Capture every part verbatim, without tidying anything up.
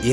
Y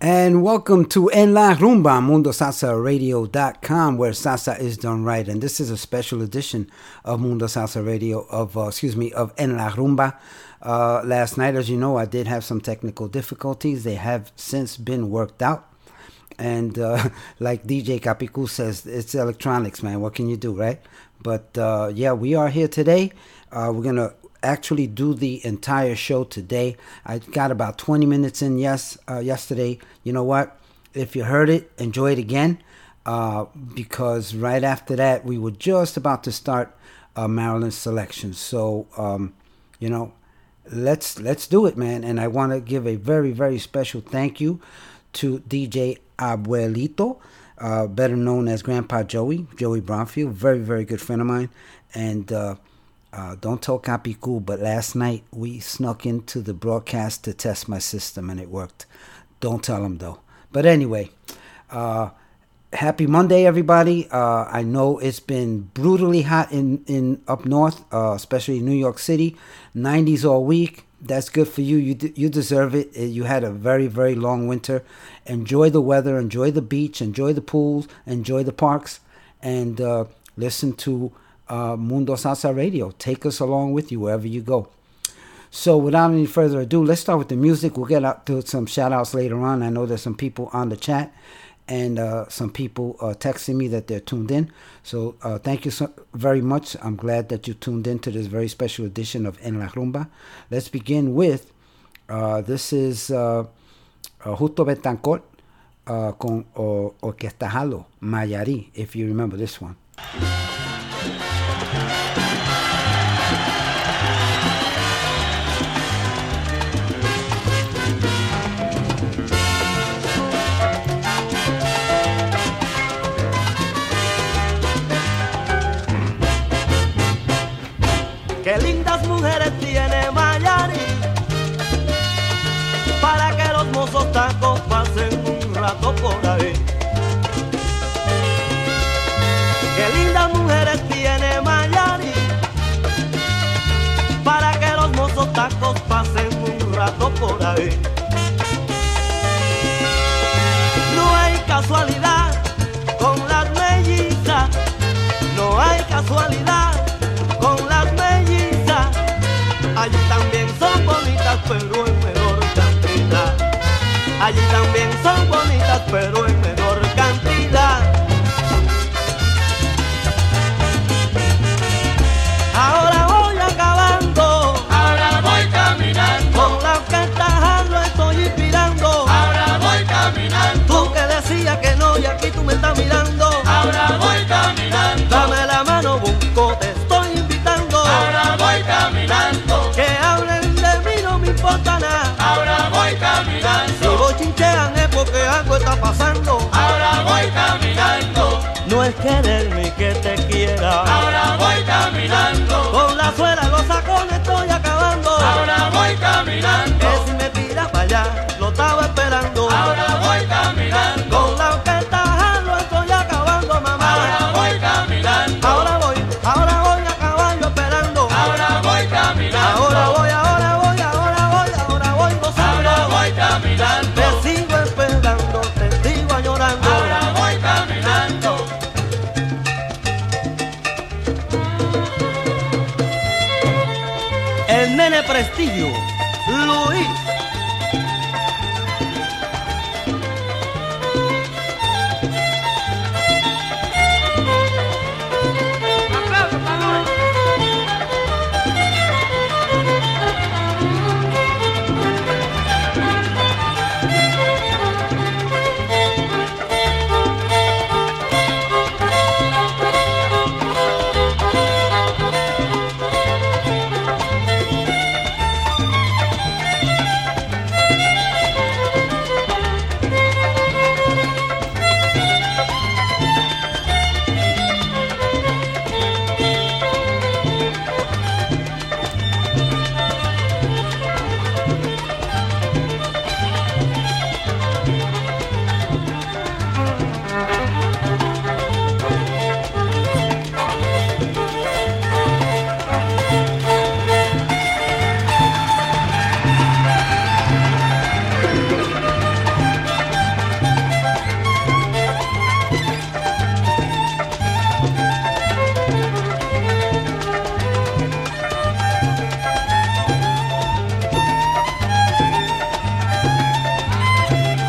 And welcome to En La Rumba, Mundo Salsa Radio dot com, where salsa is done right. And this is a special edition of Mundo Salsa Radio, of, uh, excuse me, of En La Rumba. Uh, last night, as you know, I did have some technical difficulties. They have since been worked out. And uh, like D J Capicu says, it's electronics, man. What can you do, right? But uh, yeah, we are here today. Uh, we're going to actually do the entire show today. I got about twenty minutes in yes uh, yesterday. You know what? If you heard it, enjoy it again, uh, because right after that, we were just about to start uh, Marilyn's selection. So, um, you know, let's let's do it, man. And I want to give a very, very special thank you to D J Abuelito, uh, better known as Grandpa Joey, Joey Bronfield, very, very good friend of mine. And, uh, Uh, don't tell Capicu, but last night we snuck into the broadcast to test my system and it worked. Don't tell him though. But anyway, uh, happy Monday, everybody. Uh, I know it's been brutally hot in, in up north, uh, especially New York City. nineties all week. That's good for you. You d- you deserve it. You had a very, very long winter. Enjoy the weather. Enjoy the beach. Enjoy the pools. Enjoy the parks. And uh, listen to Uh, Mundo Salsa Radio. Take us along with you wherever you go. So without any further ado, let's start with the music. We'll get out to some shout outs later on. I know there's some people on the chat and uh, some people uh, texting me that they're tuned in. So uh, thank you so very much. I'm glad that you tuned in to this very special edition of En La Rumba. Let's begin with uh, this is uh, uh, Justo Betancourt uh, con uh, Orquesta Harlow, Mayari, if you remember this one. Qué lindas mujeres tiene Mayari, para que los mozos tacos pasen un rato por ahí. Qué lindas mujeres tiene Mayari, para que los mozos tacos pasen un rato por ahí. No hay casualidad con las mellizas, no hay casualidad con las mellizas. Allí también son bonitas pero en menor cantidad. Allí también son bonitas pero en menor cantidad. Ahora voy acabando, ahora voy caminando, con la orquesta Harlow estoy inspirando, ahora voy caminando. Tú que decías que no y aquí tú me estás mirando, ahora voy caminando. Dame la mano, busco, te estoy invitando, ahora voy caminando. Que hablen de mí no me importa nada, ahora voy caminando. Si vos chinchean es porque algo está pasando, ahora voy caminando. No es quererme que te quiera, ahora voy caminando. Con la suela los sacones estoy acabando, ahora voy caminando. Que si me tiras para allá lo estaba esperando, ahora voy caminando. Con la orquesta Harlow estoy acabando, mamá, ahora voy caminando. Ahora voy, ahora voy a caballo esperando, ahora voy caminando. Ahora voy, ahora voy, ahora voy, ahora voy gozando, ahora voy caminando. Te sigo esperando, te sigo llorando, ahora voy caminando. Nene Prestigio, Luis. ¡Aplausos para Luis!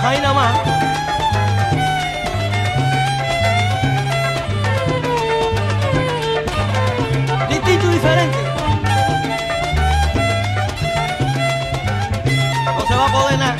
ahí nada más. Distinto y diferente. No se va a poder nada.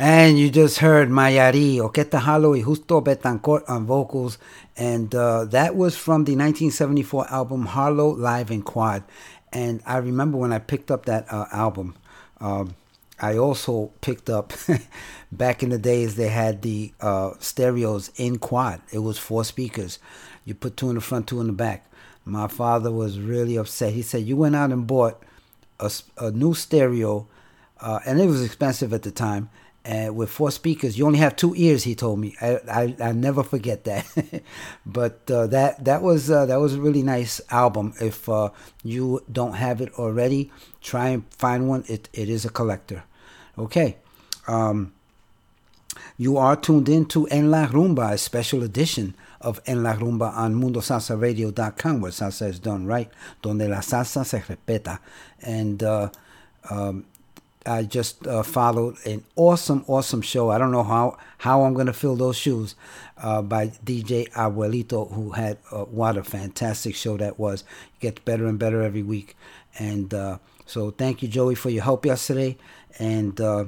And you just heard Mayari, Orquesta Harlow y Justo Betancourt on vocals, and uh, that was from the nineteen seventy-four album Harlow Live in Quad. And I remember when I picked up that uh, album, um, I also picked up, back in the days they had the uh, stereos in quad. It was four speakers. You put two in the front, two in the back. My father was really upset. He said, you went out and bought a, a new stereo, uh, and it was expensive at the time. Uh, with four speakers, you only have two ears. He told me. I I, I never forget that. But uh, that that was uh, that was a really nice album. If uh, you don't have it already, try and find one. It it is a collector. Okay, um, you are tuned in to En La Rumba, a special edition of En La Rumba on Mundo Salsa Radio dot com, where salsa is done right, donde la salsa se respeta, and. Uh, um, I just uh, followed an awesome, awesome show. I don't know how, how I'm going to fill those shoes uh, by D J Abuelito, who had, uh, what a fantastic show that was. It gets better and better every week. And uh, so thank you, Joey, for your help yesterday. And uh,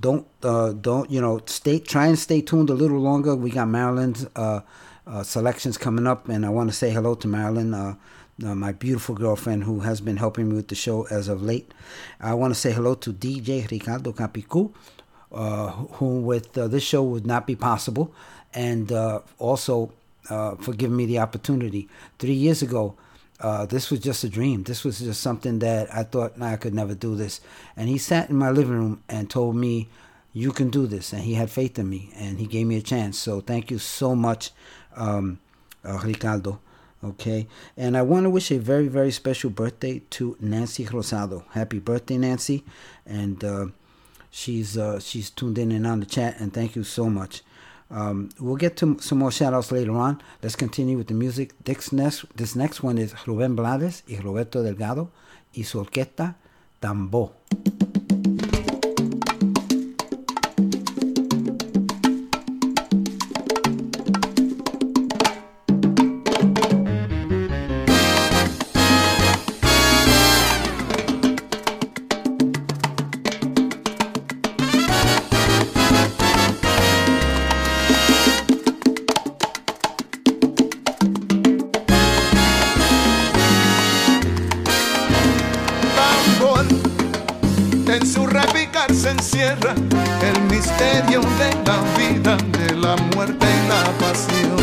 Don't uh, don't you know? Stay try and stay tuned a little longer. We got Marilyn's uh, uh, selections coming up, and I want to say hello to Marilyn, uh, uh, my beautiful girlfriend who has been helping me with the show as of late. I want to say hello to D J Ricardo Capicu, uh, who with uh, this show would not be possible, and uh, also uh, for giving me the opportunity three years ago. Uh, this was just a dream. This was just something that I thought, nah, I could never do this. And he sat in my living room and told me, you can do this. And he had faith in me, and he gave me a chance. So thank you so much, um, uh, Ricardo. Okay. And I want to wish a very, very special birthday to Nancy Rosado. Happy birthday, Nancy. And uh, she's uh, she's tuned in and on the chat, and thank you so much. Um, we'll get to some more shout-outs later on. Let's continue with the music. This next, this next one is Rubén Blades y Roberto Delgado y su orquesta Tambó. El misterio de la vida, de la muerte y la pasión.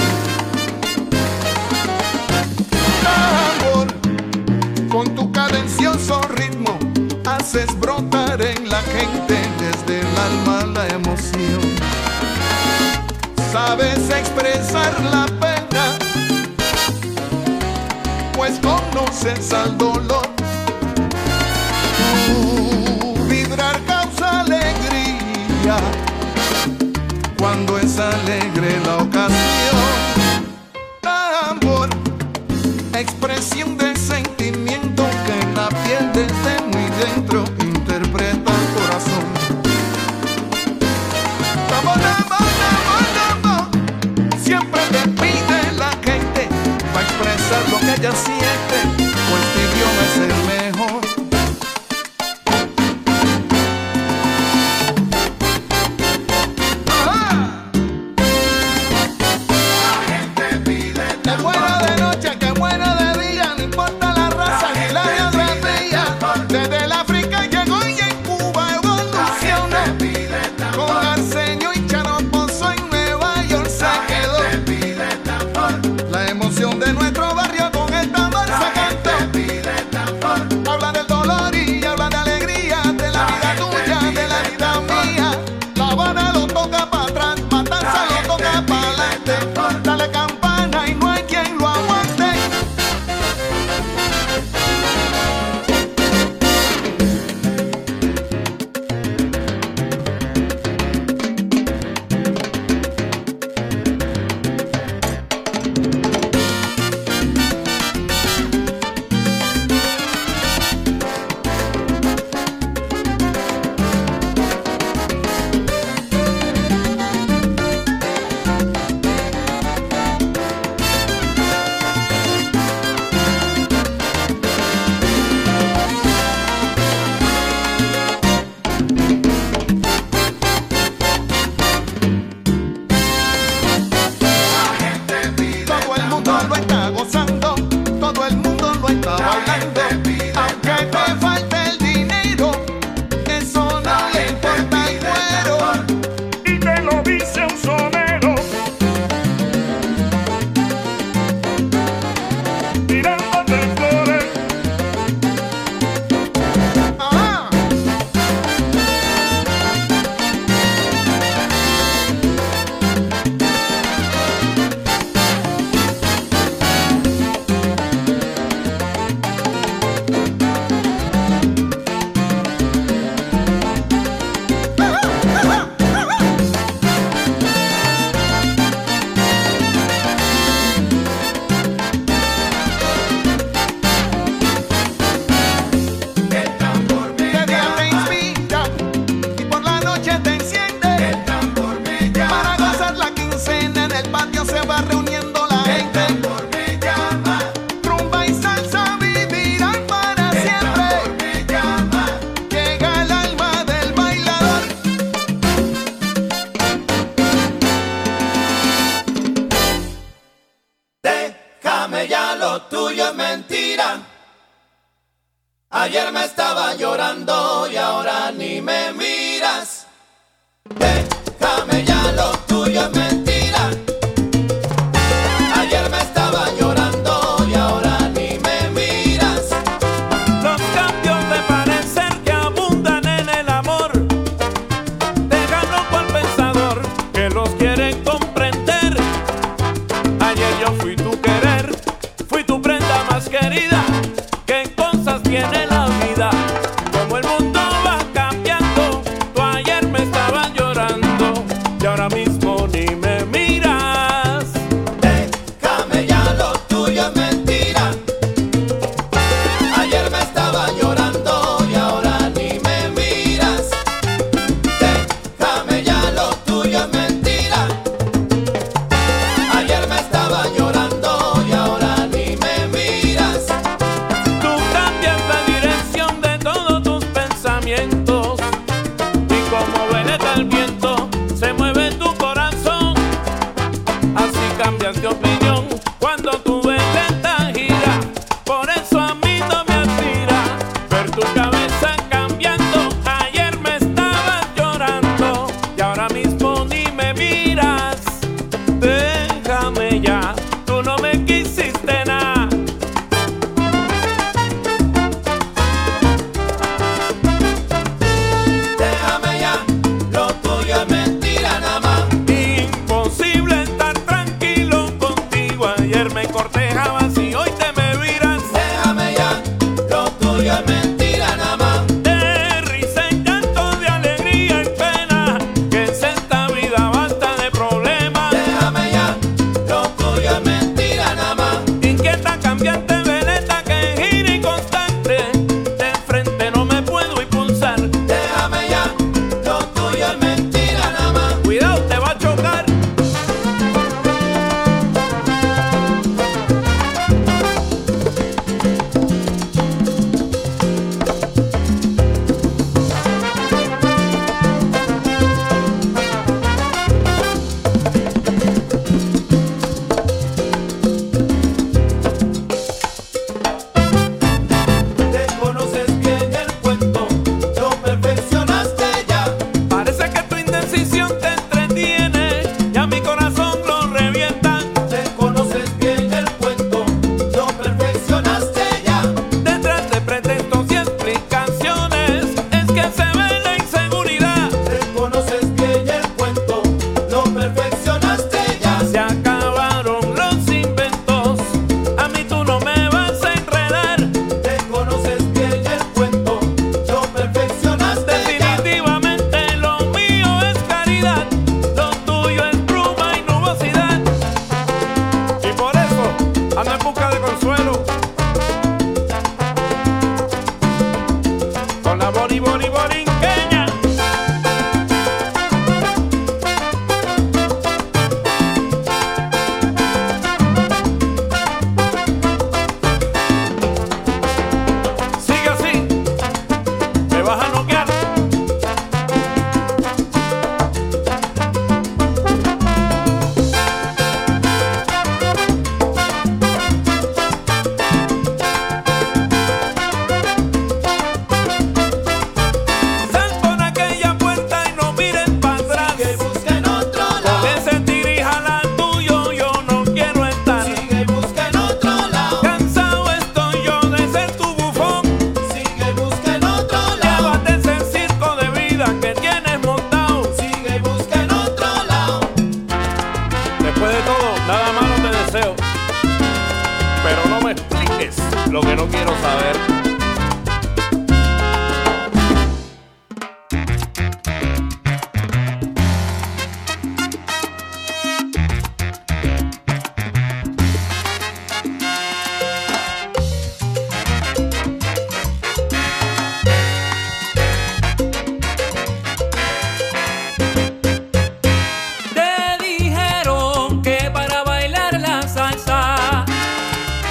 Amor, con tu cadencioso ritmo haces brotar en la gente desde el alma la emoción. Sabes expresar la pena, pues conoces al dolor. Cuando es alegre la ocasión, amor, expresión de sentimiento que en la piel desde muy dentro interpreta el corazón. Amor, amor, amor, amor, siempre te pide la gente pa' expresar lo que ella siente, pues tu idioma es el mejor. Fuera de noche, que buena de día, no importa. mentira, lo tuyo es mentira. Ayer me estaba llorando y ahora ni me miras. Déjame ya, lo tuyo es mentira.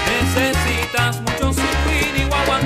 Necesitas mucho swing y guagua.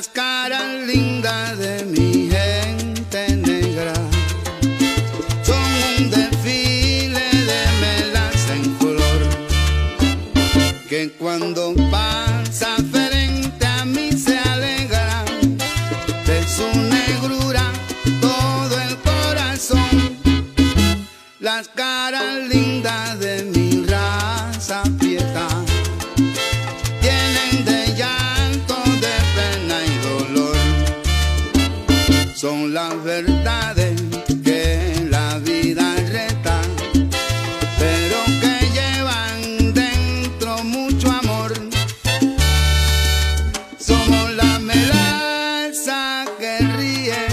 las caras lindas de mi gente negra. Son un desfile de melaza en color, que cuando pasa frente a mí se alegra de su negrura todo el corazón. Las caras lindas de mi raza prieta tienen de llanto, de pena y dolor. Son las verdades que la vida reta, pero que llevan dentro mucho amor. Somos la melaza que ríe,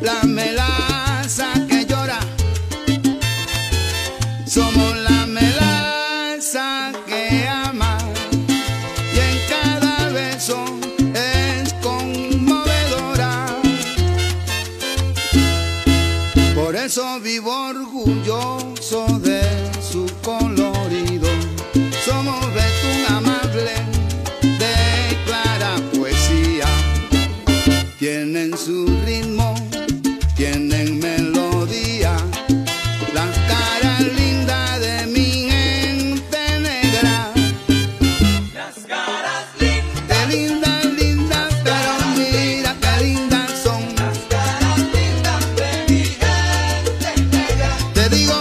la melaza que llora, somos la melaza que ama, y en cada beso es conmovedora. Por eso vivo orgulloso de su colorido. Somos Betún amable, de clara poesía. Tienen su ritmo, tienen melodía, las caras lindas de mi gente negra. Las caras lindas, qué lindas, lindas, pero mira qué lindas son. Las caras lindas de mi gente negra. Te digo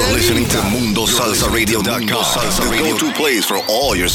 You're listening to Mundo Salsa Radio dot com, the go-to place for all your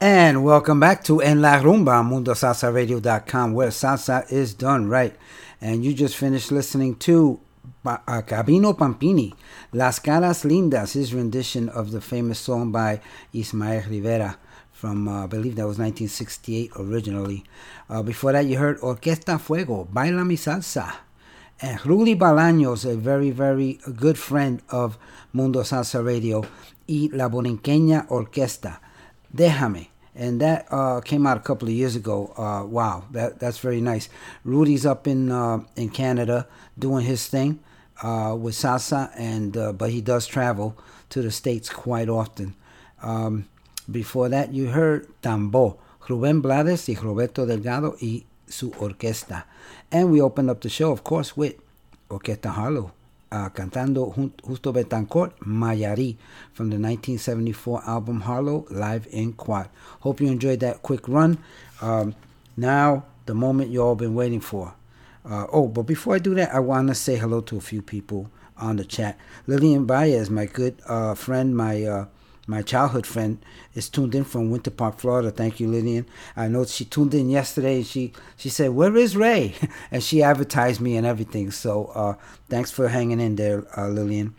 And welcome back to En La Rumba, mundo salsa radio dot com, where salsa is done right. And you just finished listening to Gabino Pampini, Las Caras Lindas, his rendition of the famous song by Ismael Rivera from, uh, I believe that was nineteen sixty-eight originally. Uh, before that, you heard Orquesta Fuego, Baila Mi Salsa. And Ruli Balaños, a very, very good friend of Mundo Salsa Radio, y La Borinqueña Orquesta. Déjame, and that uh, came out a couple of years ago. Uh, wow, that that's very nice. Rudy's up in uh, in Canada doing his thing uh, with salsa, and uh, but he does travel to the States quite often. Um, before that, you heard Tambo, Rubén Blades y Roberto Delgado y su orquesta, and we opened up the show, of course, with Orquesta Harlow. Uh, cantando Justo Betancourt, Mayari, from the nineteen seventy-four album Harlow Live in Quad. Hope you enjoyed that quick run. Um, now, the moment you all been waiting for. Uh, oh, but before I do that, I want to say hello to a few people on the chat. Lillian Baez, my good uh, friend, my uh, my childhood friend, is tuned in from Winter Park, Florida. Thank you, Lillian. I know she tuned in yesterday, and she, she said, where is Ray? And she advertised me and everything. So uh, thanks for hanging in there, uh, Lillian.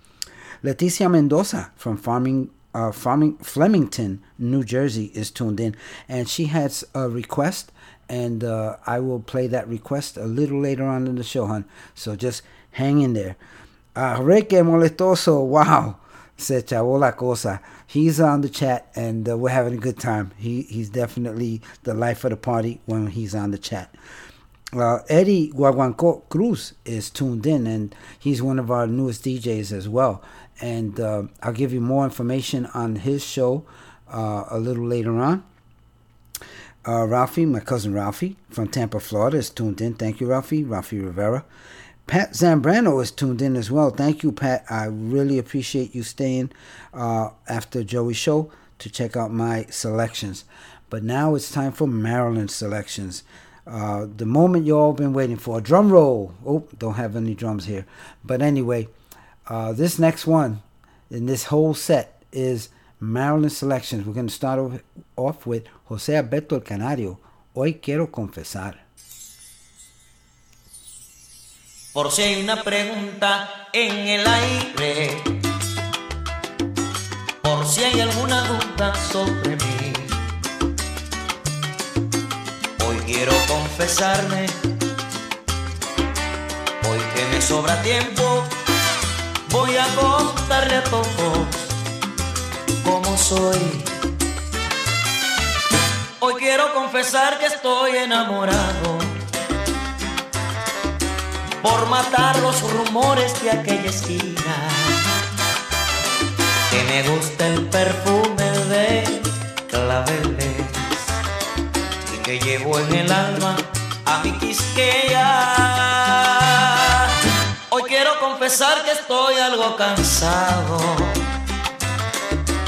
Leticia Mendoza from Farming, uh, Farming Flemington, New Jersey, is tuned in. And she has a request, and uh, I will play that request a little later on in the show, hon. So just hang in there. Uh, Reque Molestoso, wow. Se chavó la cosa. He's on the chat, and uh, we're having a good time. He He's definitely the life of the party when he's on the chat. Uh, Eddie Guaguanco Cruz is tuned in, and he's one of our newest D Js as well. And uh, I'll give you more information on his show uh, a little later on. Uh, Ralphie, my cousin Ralphie from Tampa, Florida, is tuned in. Thank you, Ralphie. Ralphie Rivera. Pat Zambrano is tuned in as well. Thank you, Pat. I really appreciate you staying uh, after Joey's show to check out my selections. But now it's time for Maryland selections. Uh, the moment you all been waiting for. Drum roll. Oh, don't have any drums here. But anyway, uh, this next one in this whole set is Maryland selections. We're going to start over, off with José Alberto El Canario, Hoy Quiero Confesar. Por si hay una pregunta en el aire, por si hay alguna duda sobre mí, hoy quiero confesarme, hoy que me sobra tiempo, voy a contarle a todos cómo soy. Hoy quiero confesar que estoy enamorado, por matar los rumores de aquella esquina, que me gusta el perfume de claveles y que llevo en el alma a mi Quisqueya. Hoy quiero confesar que estoy algo cansado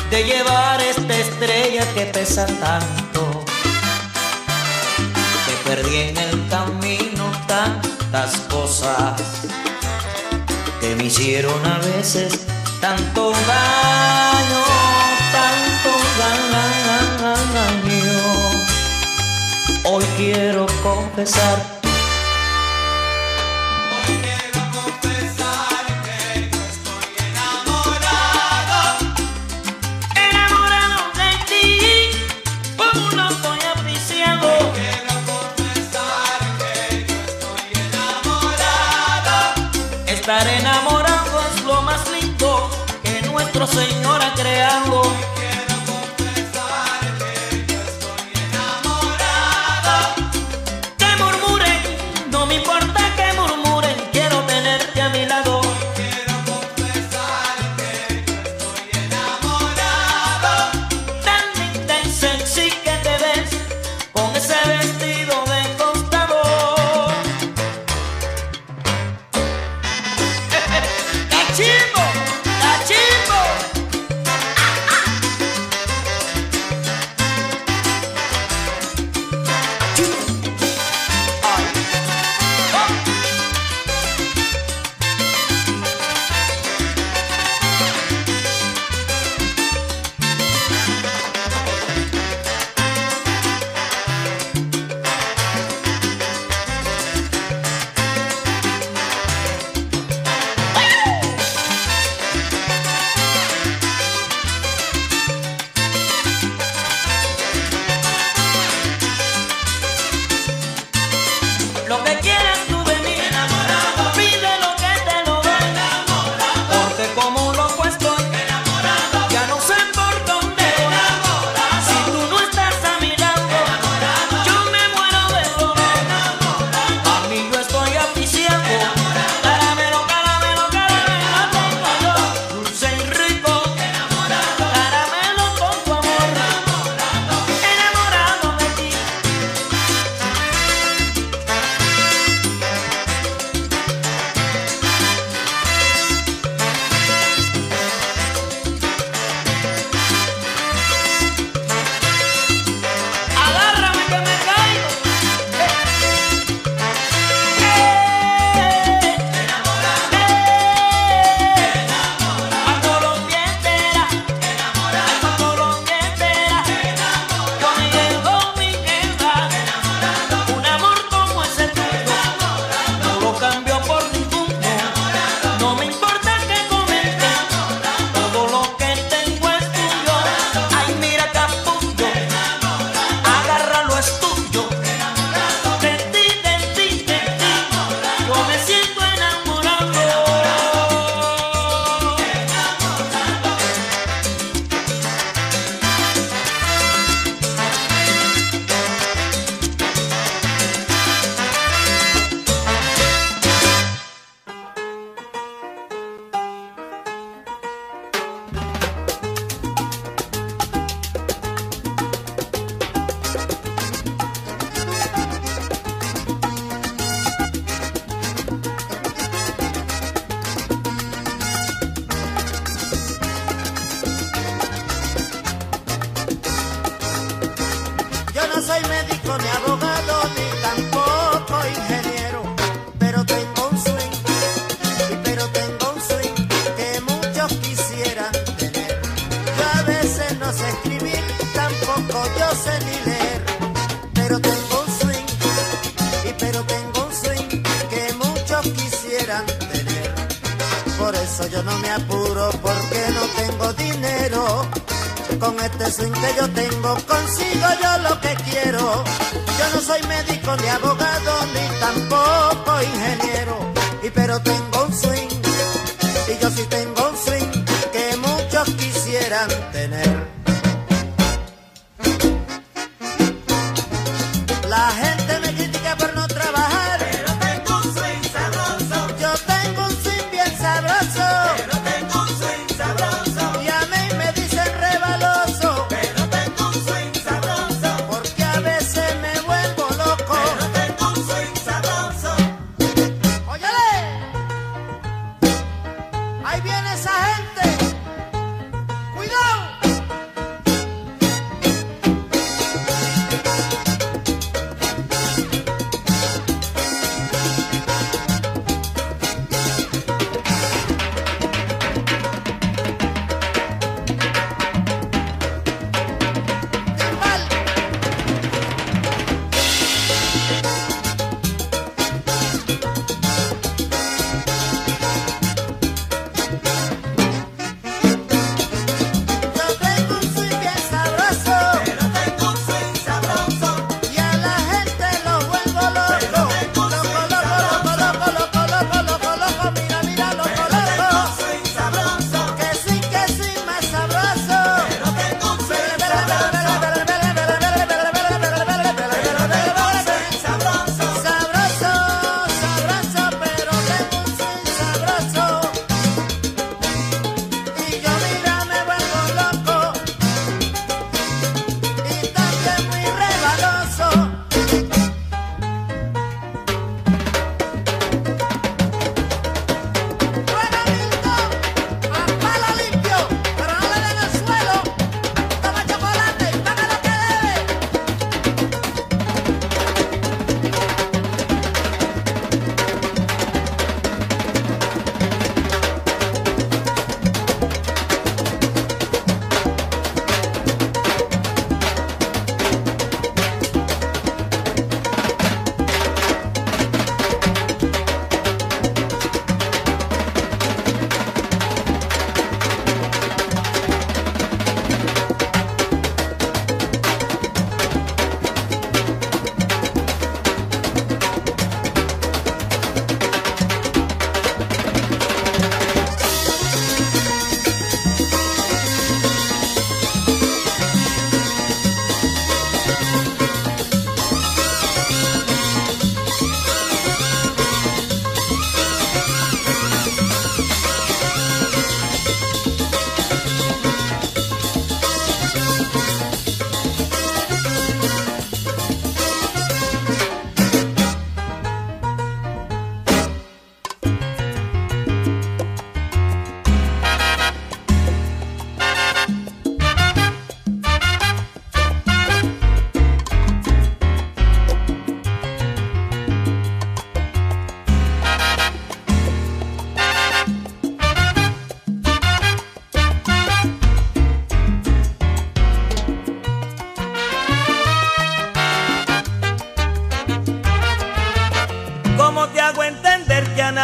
de llevar esta estrella que pesa tanto, que perdí en el camino tan las cosas que me hicieron a veces tanto daño, tanto daño. Hoy quiero confesar, hoy quiero confesar que yo estoy enamorado, enamorado de ti, como un loco y apreciado. Estar enamorado es lo más lindo que nuestro Señor ha creado. Hoy quiero confesar que yo estoy enamorada. Que murmuren, no me importa que murmuren, quiero tenerte a mi lado. Hoy quiero confesar que yo estoy enamorada. Tan linda y chimbo, la chimbo. Ah, ah. Chimbo. Ay.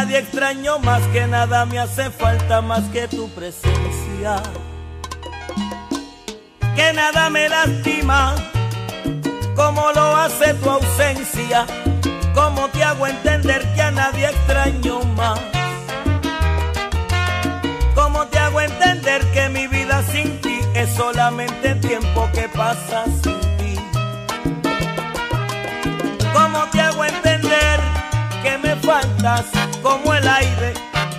nadie extraño, más que nada me hace falta más que tu presencia. Que nada me lastima como lo hace tu ausencia. Cómo te hago entender que a nadie extraño más. Cómo te hago entender que mi vida sin ti es solamente tiempo que pasa sin ti. Cómo te hago entender que me faltas como el aire,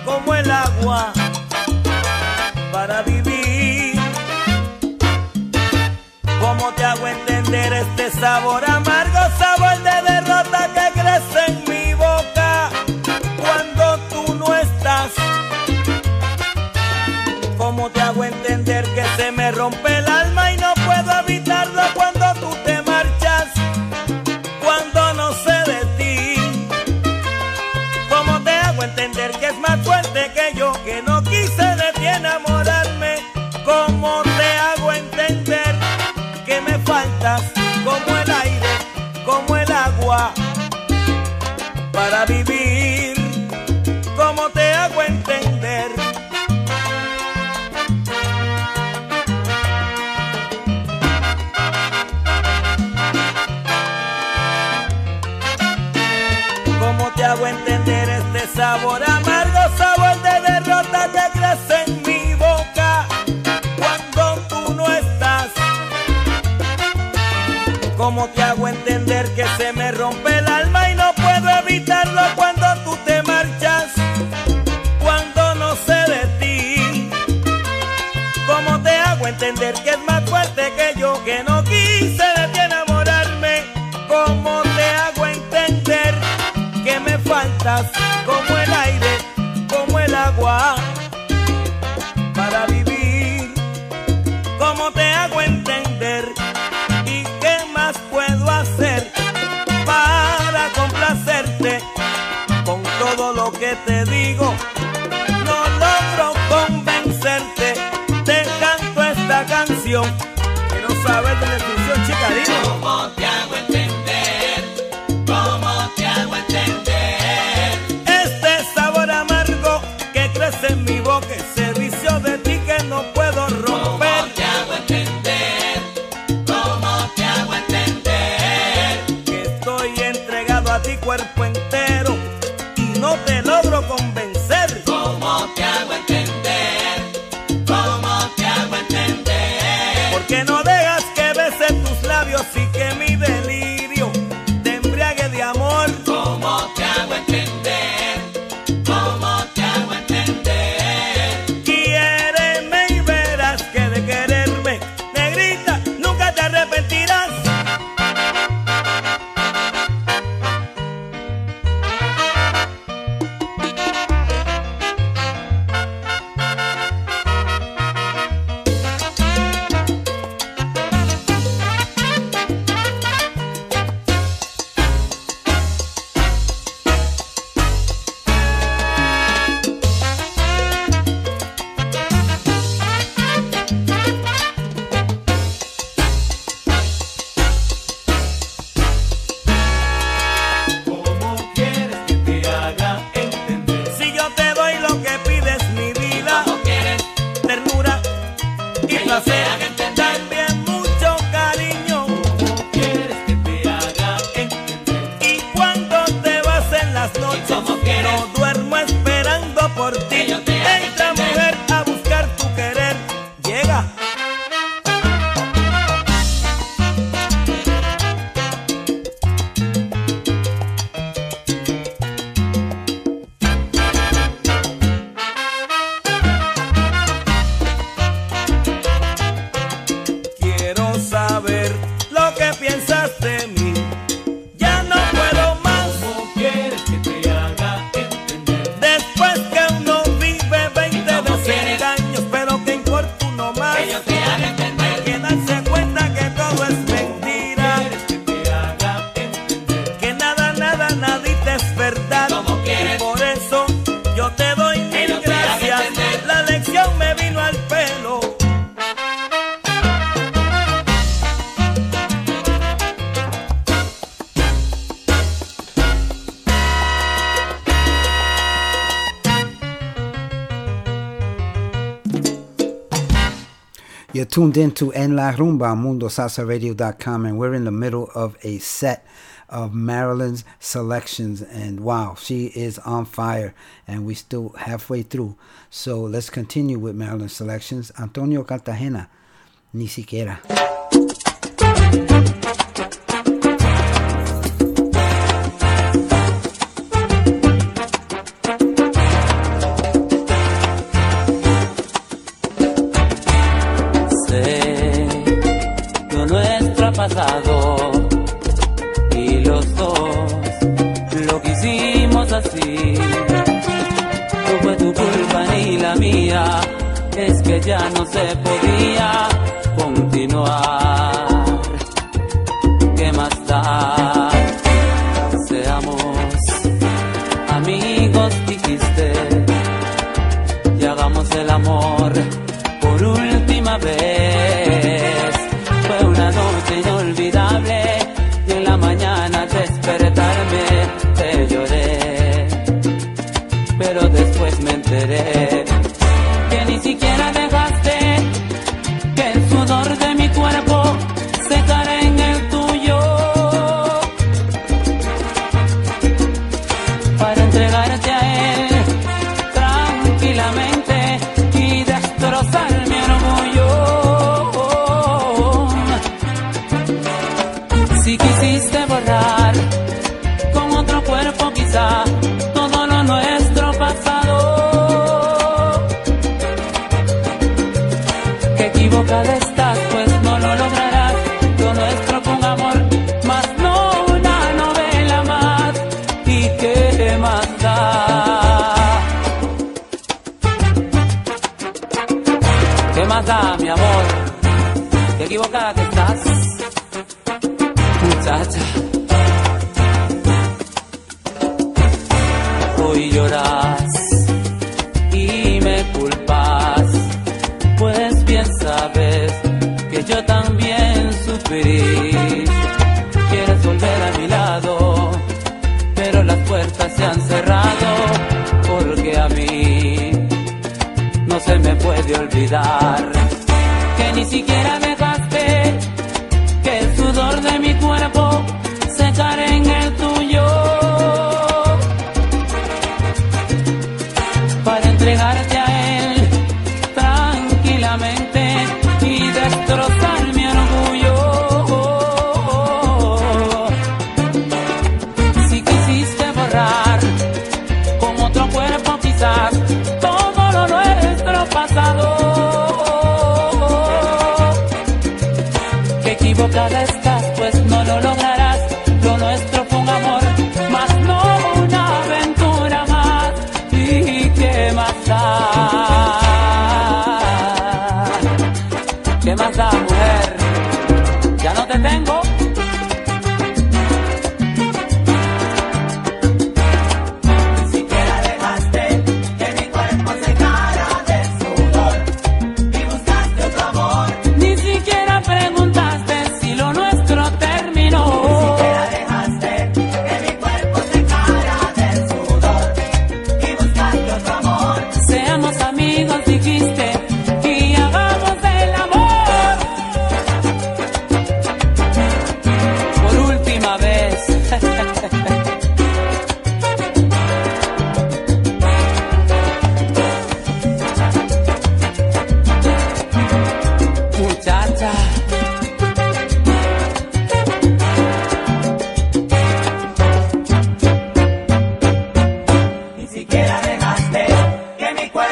como el agua para vivir. Cómo te hago entender este sabor amargo, sabor de derrota que crece en mi boca cuando tú no estás. Cómo te hago entender que se me rompe el alma y no puedo evitarlo cuando tú te marchas, cuando no sé de ti. Cómo te hago entender que es más fuerte que yo, que no quise de ti enamorarme. Cómo te hago entender que me faltas como el aire, como el agua para vivir. Cómo te hago entender. Cómo te hago entender este sabor amargo, sabor de derrota que crece en mi boca cuando tú no estás. Cómo te hago entender que se me rompe el alma y no puedo evitarlo cuando tú te marchas, cuando no sé de ti. Cómo te hago entender que es más fuerte que yo, que no quise de ti enamorarme. Cómo te hago entender que me faltas como el aire, como el agua para vivir. Cómo te hago entender. Puedo hacer para complacerte con todo lo que te digo. No logro convencerte. Te canto esta canción. Quiero saber de la descripción, chica. ¿Cómo te hago entender? ¿Cómo te hago entender? Este sabor amargo que crece en mi boca, ese vicio de ti que no puedo romper. Cuerpo entero y no te logro convencer. ¿Cómo te hago entender? ¿Cómo te hago entender? Porque no dejas que bese tus labios y que mi vena You're tuned in to En La Rumba on Mundo Salsa Radio dot com, and we're in the middle of a set of Marilyn's selections, and wow, she is on fire, and we're still halfway through. So let's continue with Marilyn's selections. Antonio Cartagena, Ni Siquiera. Y los dos lo que hicimos así. No fue tu culpa ni la mía, es que ya no se podía continuar. ¿Qué más da? Seamos amigos, dijiste, y hagamos el amor por última vez. Fue una noche inolvidable y en la mañana al despertarme te lloré, pero después me enteré que ni siquiera dejaste que el sudor de mi cuerpo secara en el tuyo para entregarte a él tranquilamente y destrozar mi orgullo. Si quisiste borrar con otro cuerpo quizá todo lo nuestro pasado, qué equivocada estás, pues no lo lograrás. Lo nuestro fue un amor, más no una novela más. ¿Y qué más da? ¿Qué más da, mi amor? Qué equivocada que estás, muchacha. Hoy lloras y me culpas, pues bien sabes que yo también sufrí. Quieres volver a mi lado, pero las puertas se han cerrado, porque a mí no se me puede olvidar que ni siquiera dejaste que el sudor de mi cuerpo secará en el tuyo para entregarte a él tranquilamente y destrozar mi orgullo. Si quisiste borrar con otro cuerpo quizás todo lo nuestro pasado, equivocada estás, pues no lo lograrás. Lo nuestro fue un amor, más no una aventura más. ¿Y qué más da? ¿Qué más da, mujer? Ya no te tengo. Recuerdo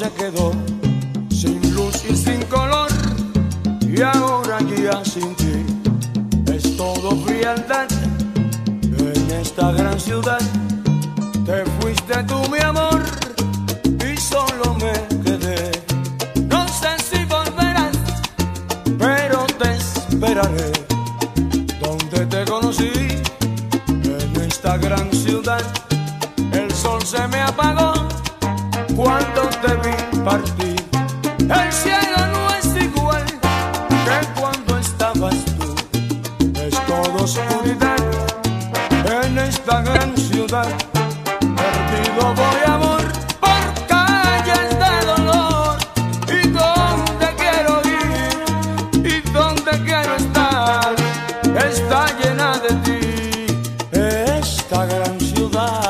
se quedó sin luz y sin color, y ahora ya sin ti es todo frialdad. En esta gran ciudad te fuiste tú, mi amor, y solo me quedé. No sé si volverás, pero te esperaré. Donde te conocí, en esta gran ciudad, el sol se me apagó cuando te vi partir. El cielo no es igual que cuando estabas tú. Es toda oscuridad en esta gran ciudad. Perdido voy, amor, por calles de dolor. ¿Y dónde quiero ir? ¿Y dónde quiero estar? Está llena de ti esta gran ciudad.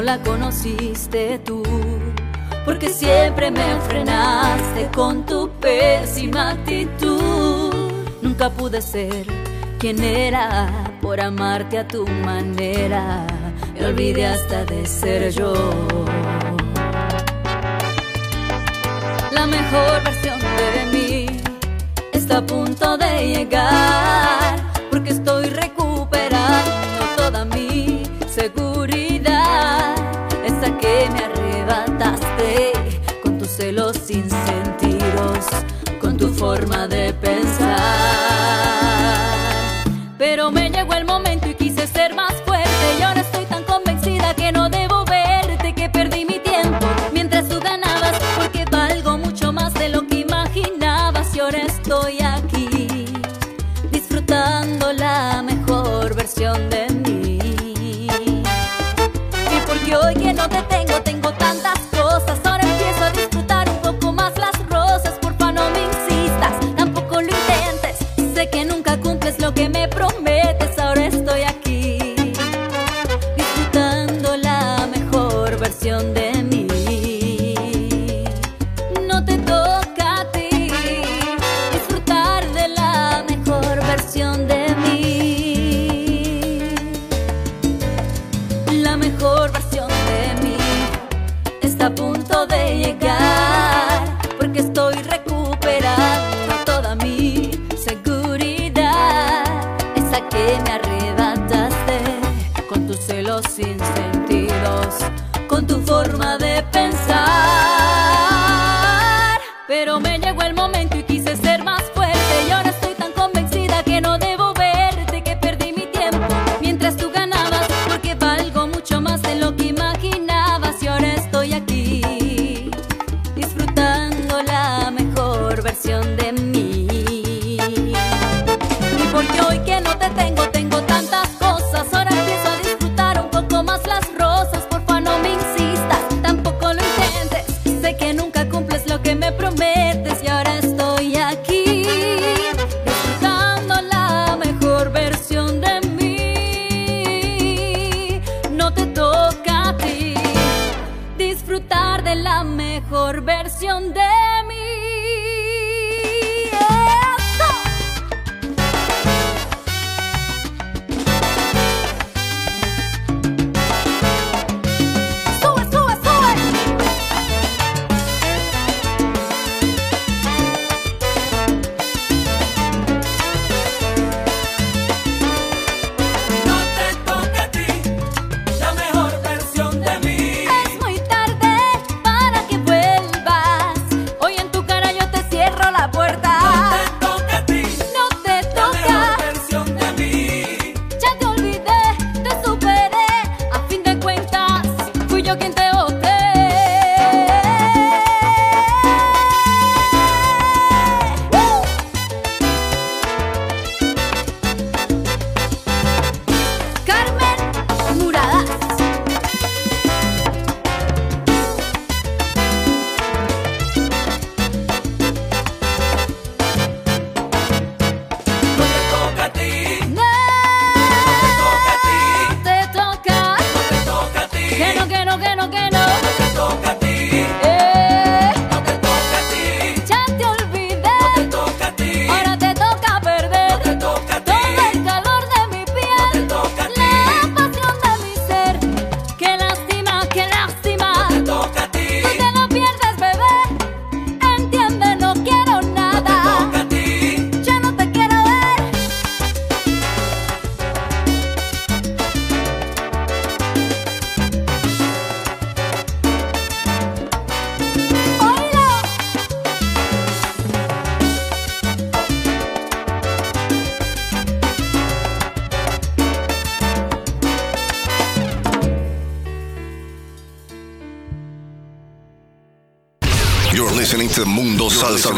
no la conociste tú, porque siempre me frenaste con tu pésima actitud. Nunca pude ser quien era por amarte a tu manera, me olvidé hasta de ser yo. La mejor versión de mí está a punto de llegar, porque estoy recuperando toda mi seguridad, esa que me arrebataste con tus celos sin sentidos, con tu forma de pensar. Pero me llegó el momento y quise ser más fuerte, y ahora estoy tan convencida que no debo verte, que perdí mi tiempo mientras tú ganabas, porque valgo mucho más de lo que imaginabas. Y ahora estoy aquí disfrutando la mejor versión de mí. Y porque hoy que no te tengo, tengo tantas cosas, ahora empiezo a disfrutar un poco más las rosas. Porfa, no me insistas, tampoco lo intentes, sé que nunca cumples lo que me prometes. De mí no te toca a ti disfrutar de la mejor versión de mí. La mejor versión de mí está a punto de llegar, porque estoy recuperando toda mi seguridad, esa que me arrebataste con tus celos sin sentidos, con tu forma de pensar. Pero me llegó el momento y quise ser más fuerte, y ahora estoy tan convencida que no debo verte, que perdí mi tiempo mientras tú ganabas, porque valgo mucho más de lo que imaginabas. Y ahora estoy aquí disfrutando la mejor versión de mí. Y porque hoy que no te tengo, tengo tantas cosas, ahora empiezo a disfrutar un poco más las rosas. Mejor versión de mí. ¡Eso! ¡Sube, sube, sube! No te toca a ti la mejor versión de mí. Salsa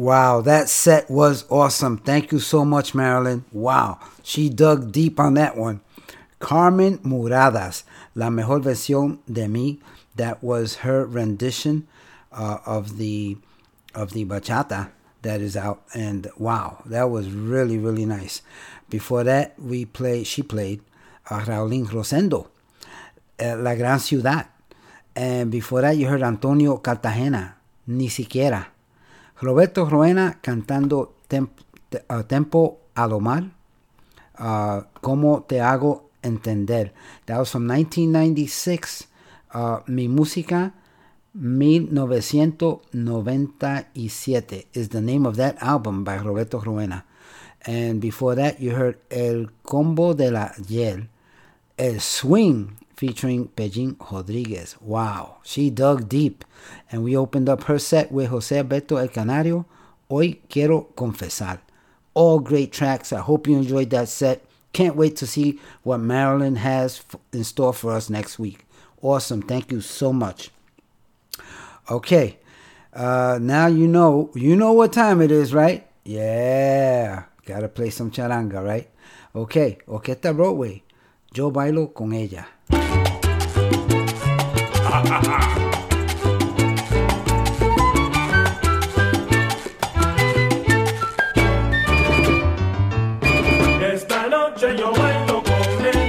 Wow, that set was awesome. Thank you so much, Marilyn. Wow, she dug deep on that one. Carmen Muradas, La Mejor Versión de Mí. That was her rendition uh, of the of the bachata that is out. And wow, that was really, really nice. Before that, we play, she played uh, Raulín Rosendo, uh, La Gran Ciudad. And before that, you heard Antonio Cartagena, Ni Siquiera. Roberto Roena cantando Temp, uh, Tempo a lo Mal, uh, Como Te Hago Entender. That was from nineteen ninety-six, uh, Mi Música, nineteen ninety-seven is the name of that album by Roberto Roena. And before that, you heard El Combo de la Yel, El Swing, featuring Pellín Rodríguez. Wow, she dug deep. And we opened up her set with José Alberto El Canario, Hoy Quiero Confesar. All great tracks. I hope you enjoyed that set. Can't wait to see what Marilyn has in store for us next week. Awesome. Thank you so much. Okay. Uh, now you know. You know what time it is, right? Yeah. Gotta play some charanga, right? Okay. Orquesta Broadway. Yo bailo con ella. Ha, ha, ha. Esta noche yo bailo con ella.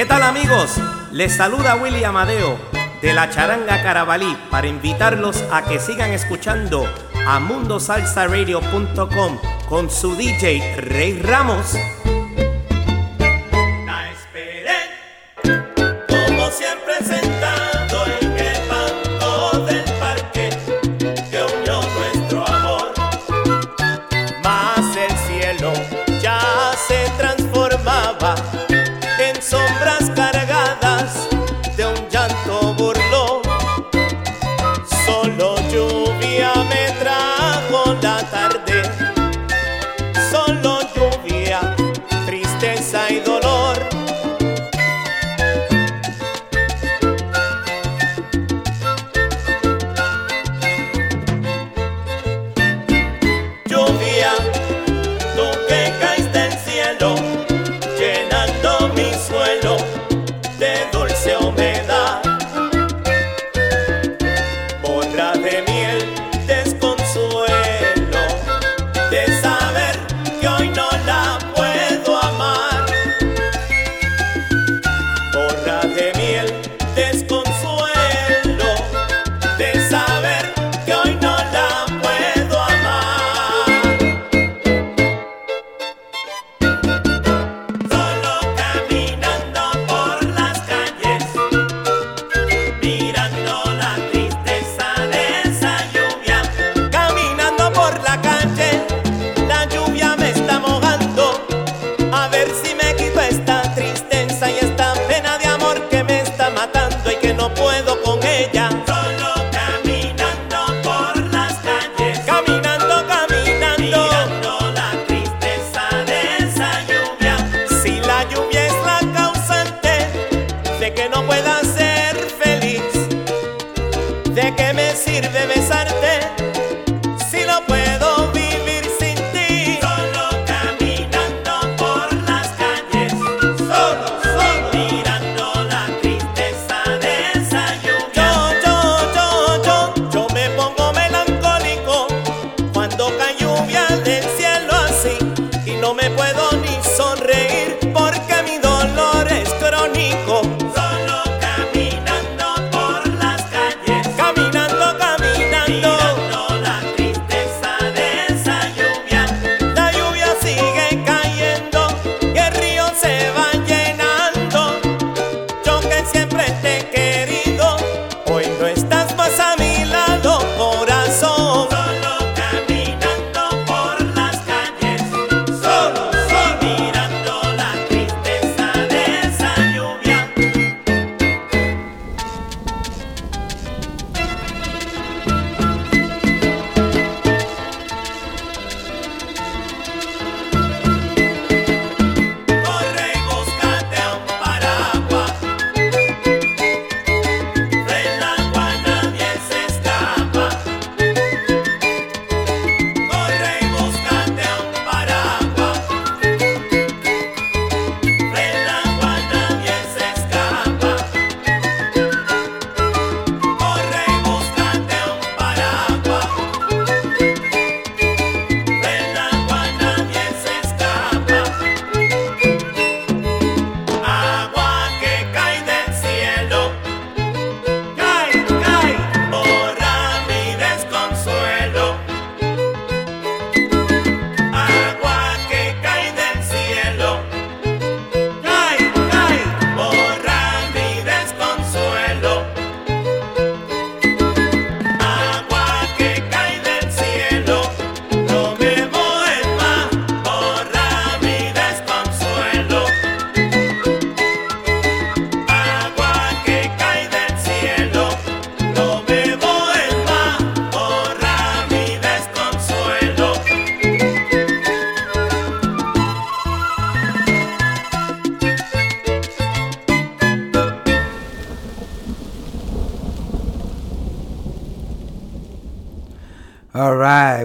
¿Qué tal, amigos? Les saluda Willy Amadeo de la Charanga Carabalí para invitarlos a que sigan escuchando a mundo salsa radio punto com con su D J Ray Ramos.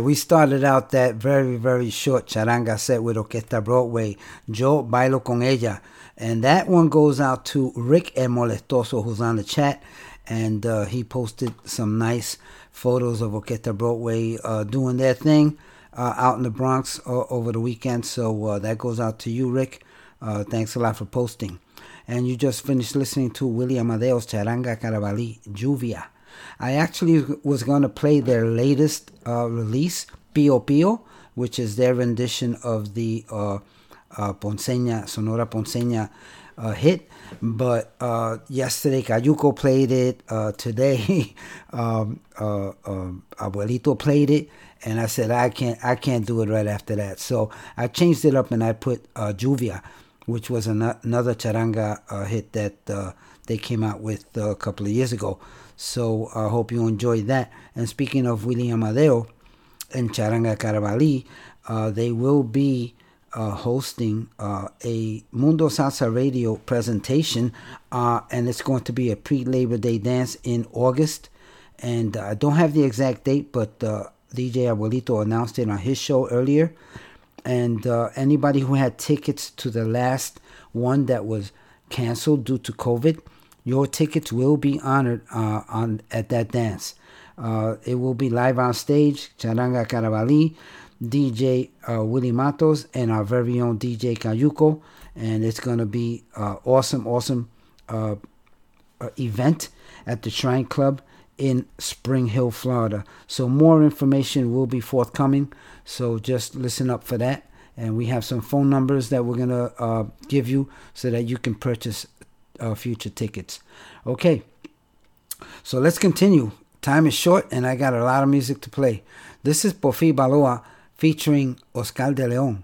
We started out that very, very short charanga set with Orquesta Broadway, Yo Bailo Con Ella. And that one goes out to Rick El Molestoso, who's on the chat. And uh, he posted some nice photos of Orquesta Broadway uh, doing their thing uh, out in the Bronx uh, over the weekend. So uh, that goes out to you, Rick. Uh, thanks a lot for posting. and you just finished listening to Willie Amadeo's Charanga Carabalí, Lluvia. I actually was going to play their latest uh, release, Pio Pio, which is their rendition of the uh, uh, Ponceña, Sonora Ponceña uh, hit. But uh, yesterday Cayuco played it, uh, today um, uh, uh, Abuelito played it, and I said I can't I can't do it right after that. So I changed it up and I put uh, Lluvia, which was an- another charanga uh, hit that uh, they came out with uh, a couple of years ago. So I uh, hope you enjoyed that. And speaking of Willie Amadeo and Charanga Carabalí, uh, they will be uh, hosting uh, a Mundo Salsa Radio presentation, uh, and it's going to be a pre-Labor Day dance in August. And uh, I don't have the exact date, but uh, D J Abuelito announced it on his show earlier. And uh, anybody who had tickets to the last one that was canceled due to COVID, your tickets will be honored uh, on at that dance. Uh, it will be live on stage, Charanga Carabalí, D J uh, Willie Matos, and our very own D J Cayuco. And it's going to be uh, awesome, awesome uh, uh, event at the Shrine Club in Spring Hill, Florida. So more information will be forthcoming. So just listen up for that. And we have some phone numbers that we're going to uh, give you so that you can purchase Uh, future tickets. Okay, so let's continue. Time is short and I got a lot of music to play. This is Porfi Baloa featuring Oscar de Leon,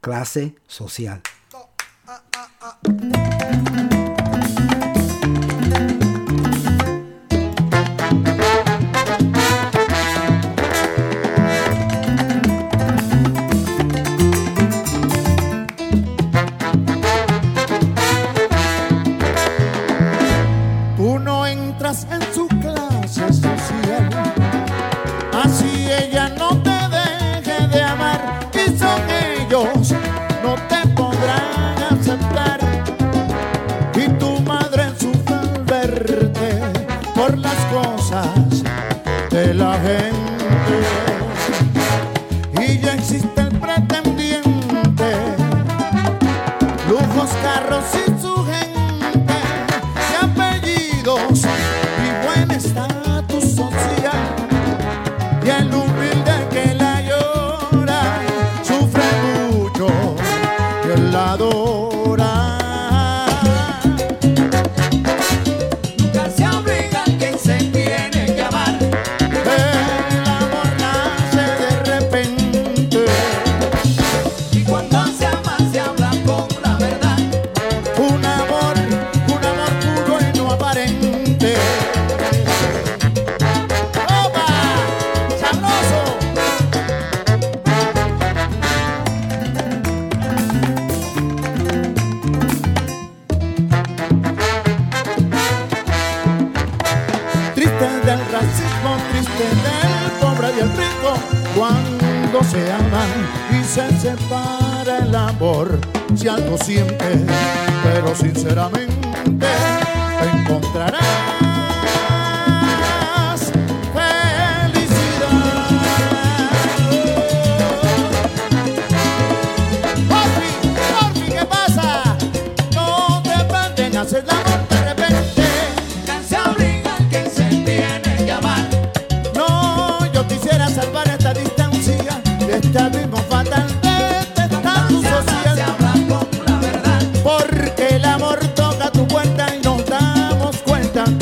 Clase Social. Oh, uh, uh, uh. De la gente y ya existe el pretendiente, lujos, carros y su gente, y apellidos y buen estatus social, y el humilde que la llora sufre mucho que la adora. Se aman y se separa el amor, si algo sientes, pero sinceramente te encontrarás.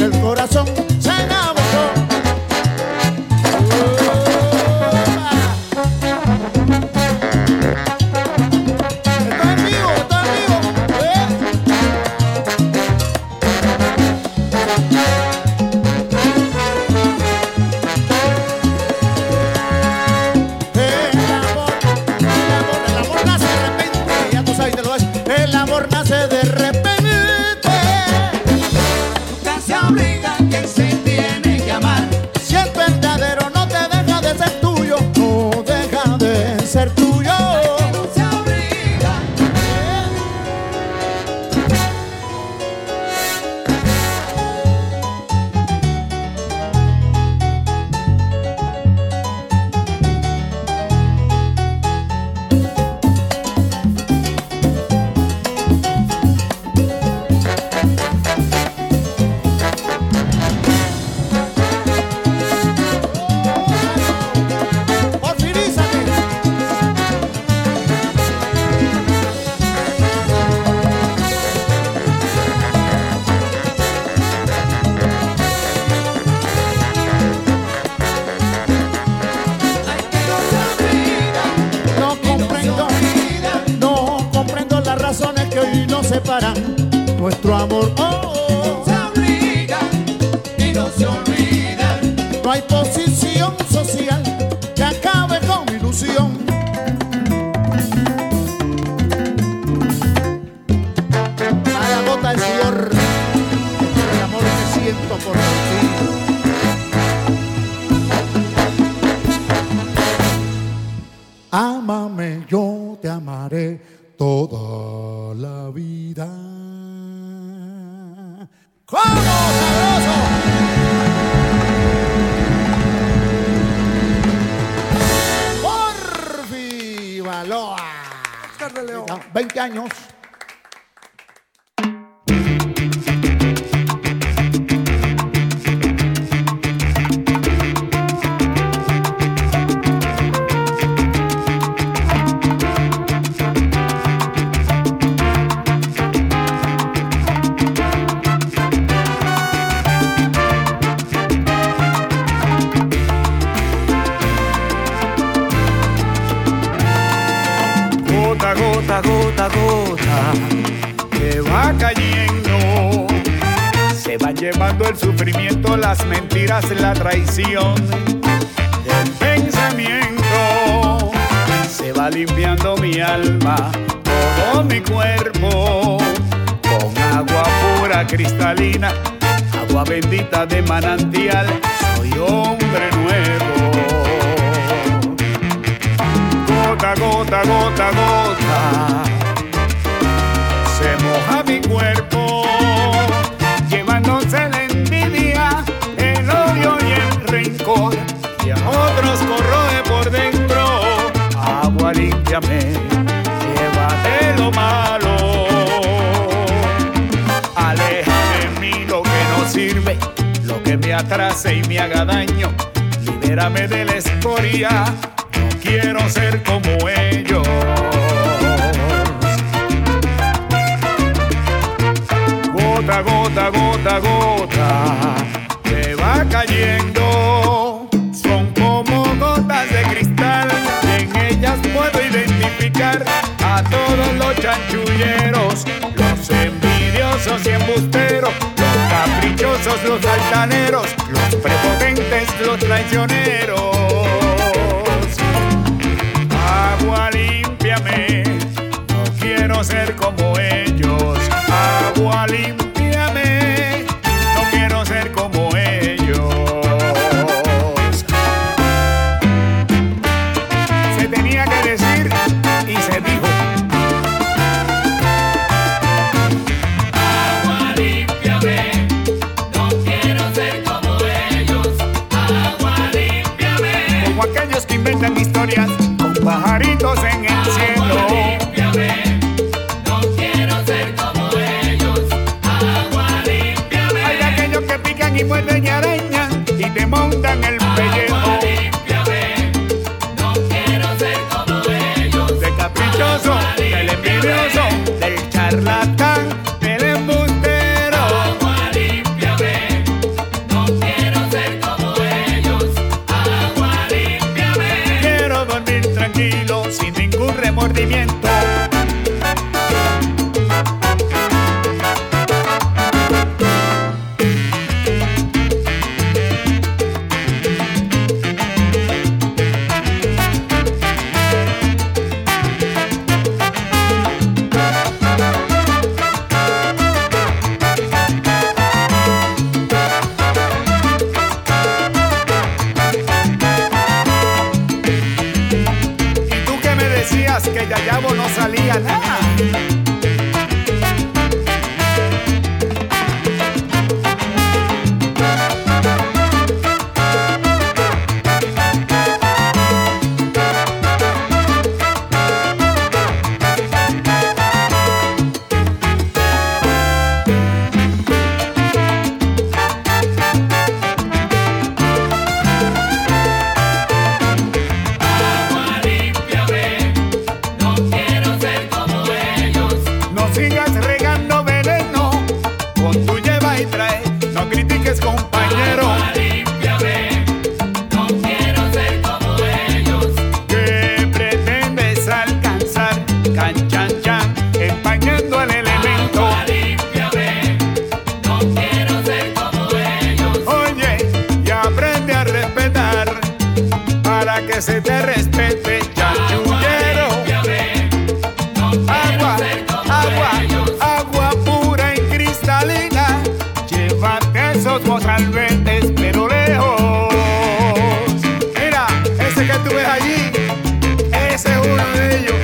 El separan nuestro amor. Oh, oh. Se obligan y no se olvidan. No hay posición social que acabe con ilusión. Cada gota es flor, el amor que siento por ti. Ámame, yo te amaré toda la vida. ¡Cómo sabroso! ¡Porfi Baloa! veinte años. Gota a gota que va cayendo, se va llevando el sufrimiento, las mentiras, la traición del pensamiento. Se va limpiando mi alma, todo mi cuerpo, con agua pura cristalina, agua bendita de manantial. Soy hombre nuevo. Gota, gota, gota, gota, se moja mi cuerpo, llevándose la envidia, el odio y el rencor, y a otros corroe por dentro. Agua, límpiame, llévate lo malo, aleja de mí lo que no sirve, lo que me atrase y me haga daño. Libérame de la escoria, no quiero ser como ellos. Gota, gota, gota, gota que va cayendo, son como gotas de cristal, y en ellas puedo identificar a todos los chanchulleros, los envidiosos y embusteros, los caprichosos, los altaneros, los prepotentes, los traicioneros. Agua, límpiame, no quiero ser como ellos. Agua, límpiame, no quiero ser como ellos. Se tenía que decir y se dijo. Agua, límpiame, no quiero ser como ellos. Agua, límpiame. Como aquellos que inventan historias con pajaritos en el cielo. Agua, límpiame. Y muerden y arañan y te montan el pellejo. Agua, límpiame, no quiero ser como ellos. Del caprichoso, agua, del envidioso, del charlatán, del embustero. Agua, límpiame, no quiero ser como ellos. Agua, límpiame. Quiero dormir tranquilo, sin ningún remordimiento. Que Yayabo no se que se te respete, chanchullero. Agua, agua, agua pura y cristalina. Llévate esos mozalbetes, pero lejos. Mira, ese que tú ves allí, ese es uno de ellos.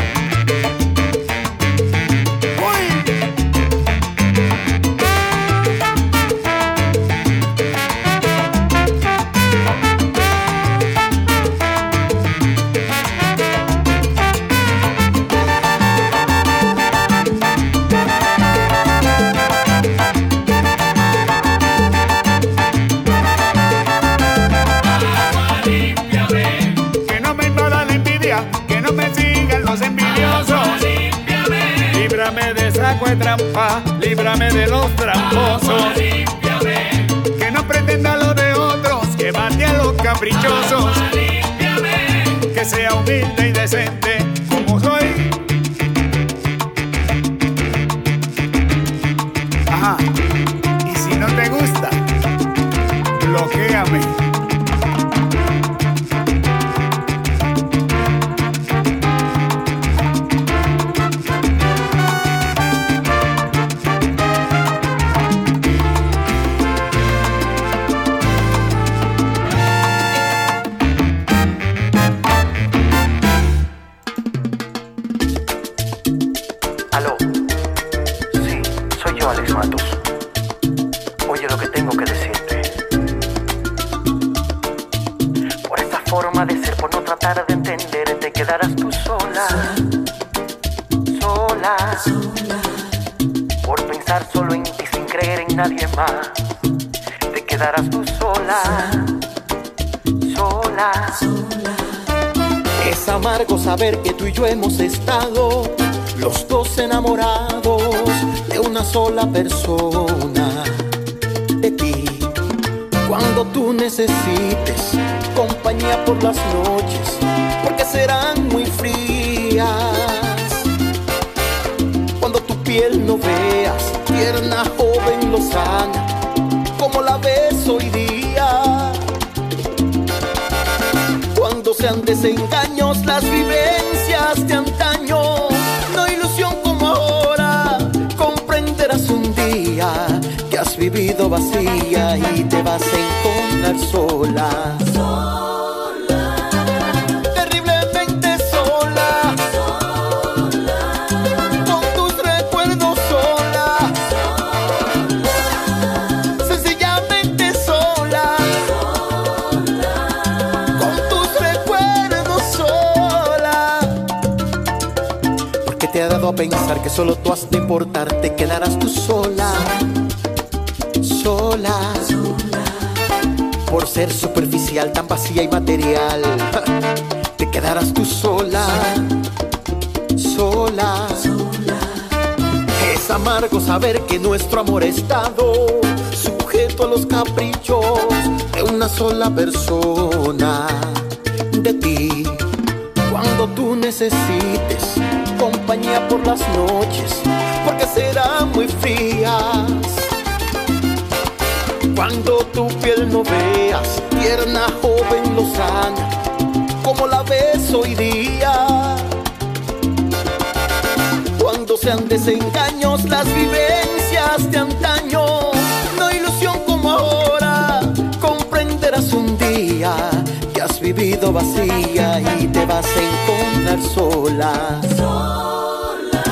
Trampa, líbrame de los tramposos. Agua, límpiame. Que no pretenda lo de otros, que mate a los caprichosos. Agua, límpiame. Que sea humilde y decente como soy. Ajá. Y si no te gusta, bloquéame. Saber que tú y yo hemos estado los dos enamorados de una sola persona, de ti. Cuando tú necesites compañía por las noches, porque serán muy frías. Cuando tu piel no veas, tierna, joven, lozana, como la ves hoy día. Sean desengaños las vivencias de antaño, no ilusión como ahora. Comprenderás un día que has vivido vacía y te vas a encontrar sola. Sola, terriblemente sola. Sola, con tus recuerdos sola. Sola, sencillamente sola. Sola, con te ha dado a pensar que solo tú has de importar, te quedarás tú sola, sola, sola. Por ser superficial, tan vacía y material, te quedarás tú sola, sola, sola. Es amargo saber que nuestro amor ha estado sujeto a los caprichos de una sola persona, de ti. Cuando tú necesites compañía por las noches, porque serán muy frías. Cuando tu piel no veas, tierna, joven, lozana, como la ves hoy día. Cuando sean desengaños las vivencias de antaño, no ilusión como ahora. Comprenderás un día que has vivido vacía y te vas a encontrar sola. Sola.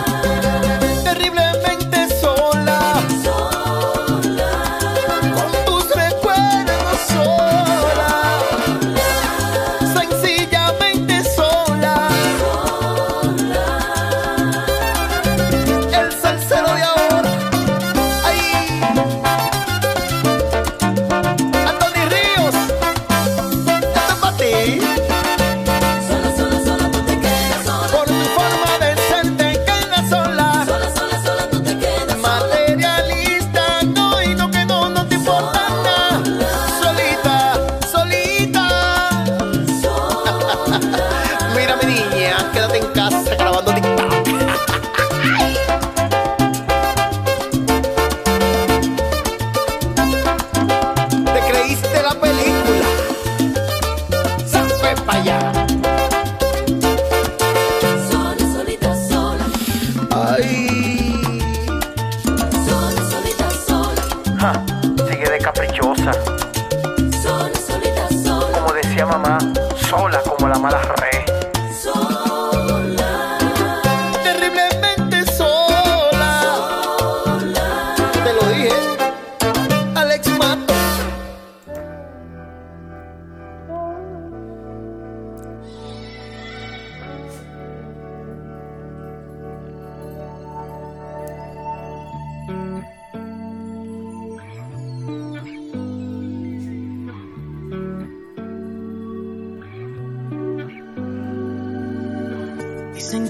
Te creíste la película. decía mamá, sola como la mala re. Sola, terriblemente sola, sola. Te lo dije, Alex Mato.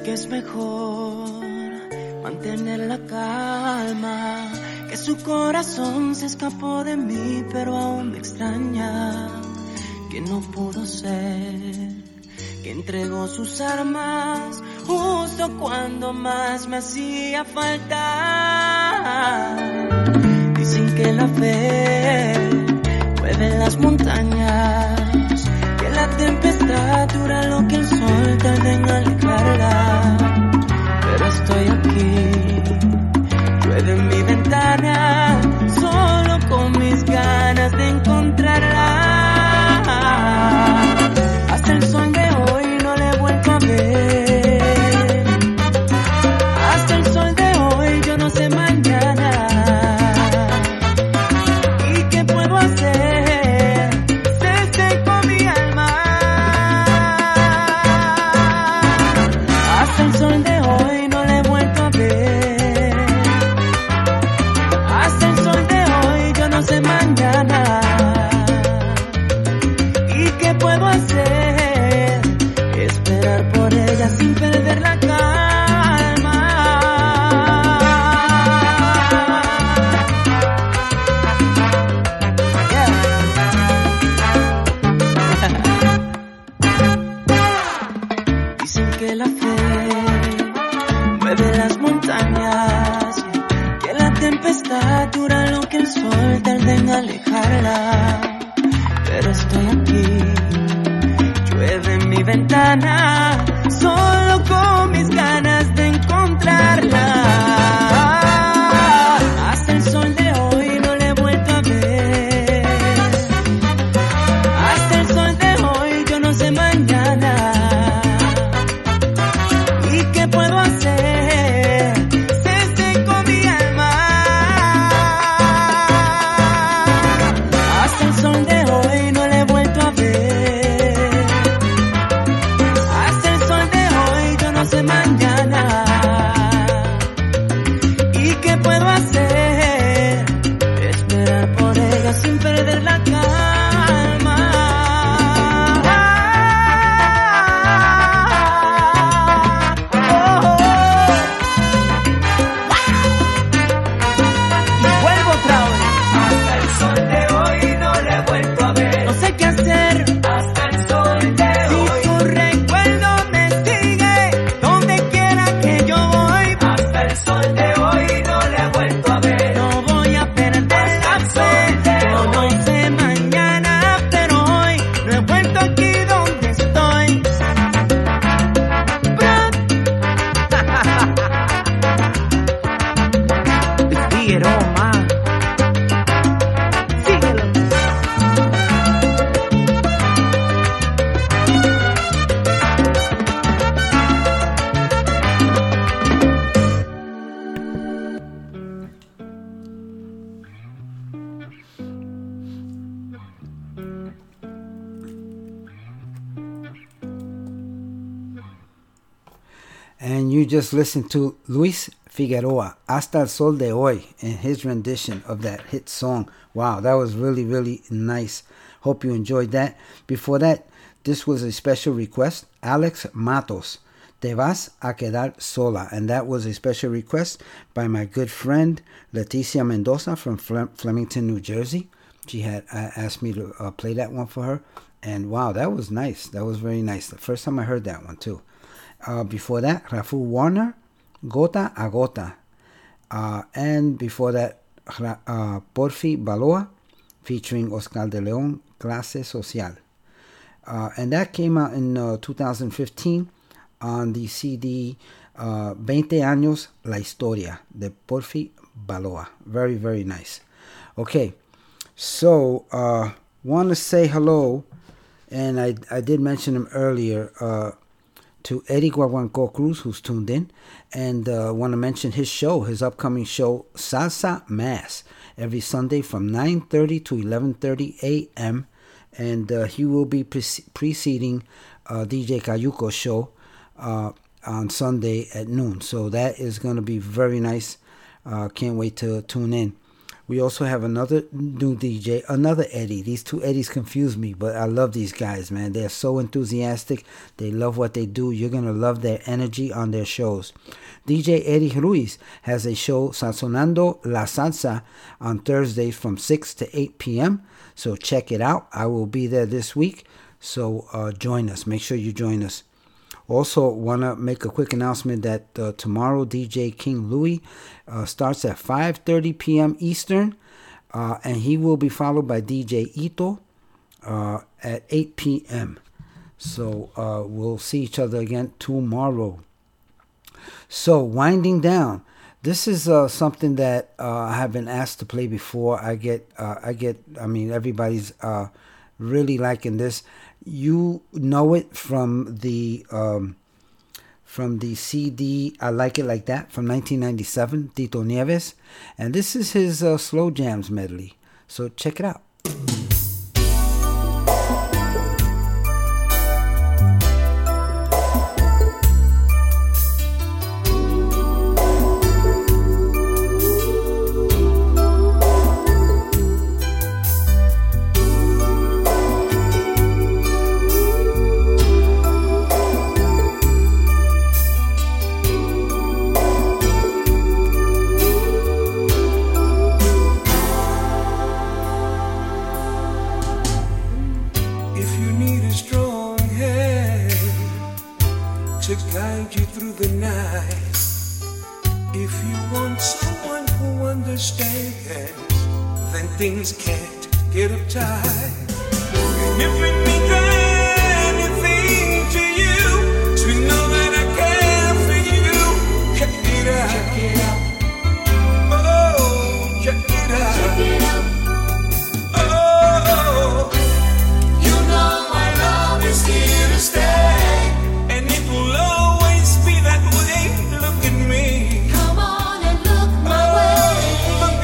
Es mejor mantener la calma, que su corazón se escapó de mí, pero aún me extraña, que no pudo ser, que entregó sus armas justo cuando más me hacía falta. Dicen que la fe mueve las montañas, que la tempestad dura lo que el sol tarda en alejarla, pero estoy aquí, llueve en mi ventana, solo con mis ganas de encontrarla. Hasta el sol de hoy no le he vuelto a ver, hasta el sol de hoy yo no sé mañana. Just listen to Luis Figueroa, Hasta el Sol de Hoy, and his rendition of that hit song. Wow, that was really, really nice. Hope you enjoyed that. Before that, this was a special request, Alex Matos, Te Vas a Quedar Sola. And that was a special request by my good friend, Leticia Mendoza from Fle Flemington, New Jersey. She had uh, asked me to uh, play that one for her. And wow, that was nice. That was very nice. The first time I heard that one, too. Uh, before that, Rafu Warner, Gota a Gota. Uh, and before that, uh, Porfi Baloa, featuring Oscar de Leon, Clase Social. Uh, and that came out in uh, two thousand fifteen on the C D uh, veinte Años La Historia, de Porfi Baloa. Very, very nice. Okay, so I uh, want to say hello and I, I did mention him earlier, uh, to Eddie Guaguancó Cruz, who's tuned in, and uh, want to mention his show, his upcoming show, Salsa Mass, every Sunday from nine thirty to eleven thirty a m, and uh, he will be pre preceding uh, D J Cayuco's show uh, on Sunday at noon, so that is going to be very nice. Uh, can't wait to tune in. We also have another new D J, another Eddie. These two Eddies confuse me, but I love these guys, man. They're so enthusiastic. They love what they do. You're going to love their energy on their shows. D J Eddie Ruiz has a show, Sazonando La Salsa, on Thursdays from six to eight p m So check it out. I will be there this week, so uh, join us. Make sure you join us. Also, want to make a quick announcement that uh, tomorrow D J King Louie uh, starts at five thirty p m Eastern, uh, and he will be followed by D J Ito uh, at eight p m So uh, we'll see each other again tomorrow. So winding down, this is uh, something that uh, I have been asked to play before. I get, uh, I get, I mean, everybody's uh, really liking this. You know it from the um, from the C D I Like It Like That from nineteen ninety-seven, Tito Nieves. And this is his uh, Slow Jams medley. So check it out. Things can't get uptight. And if it means anything to you, to know that I care for you, check it out. Check it out. Oh, check it out. Check it out. Oh, you know my love is here to stay, and it will always be that way. Look at me. Come on and look my oh, way. Look at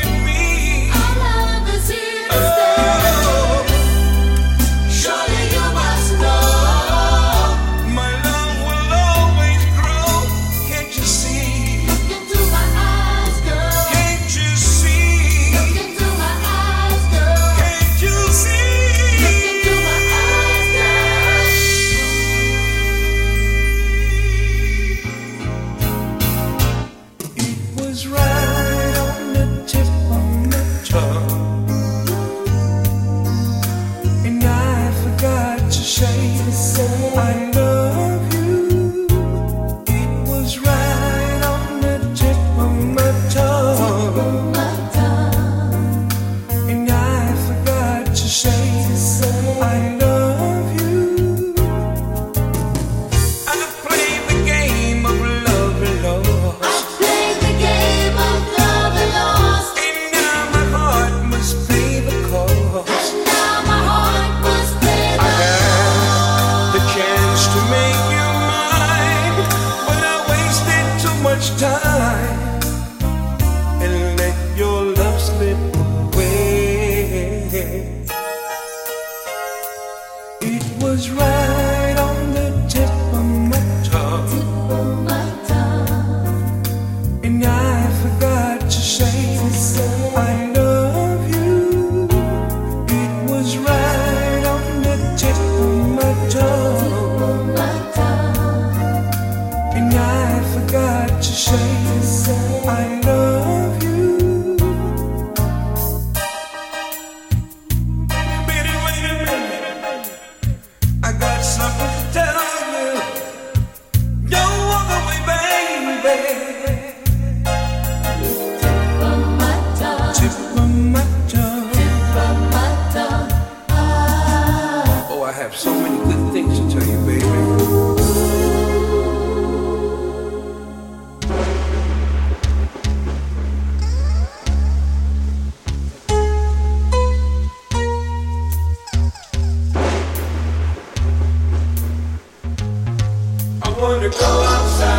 want to go outside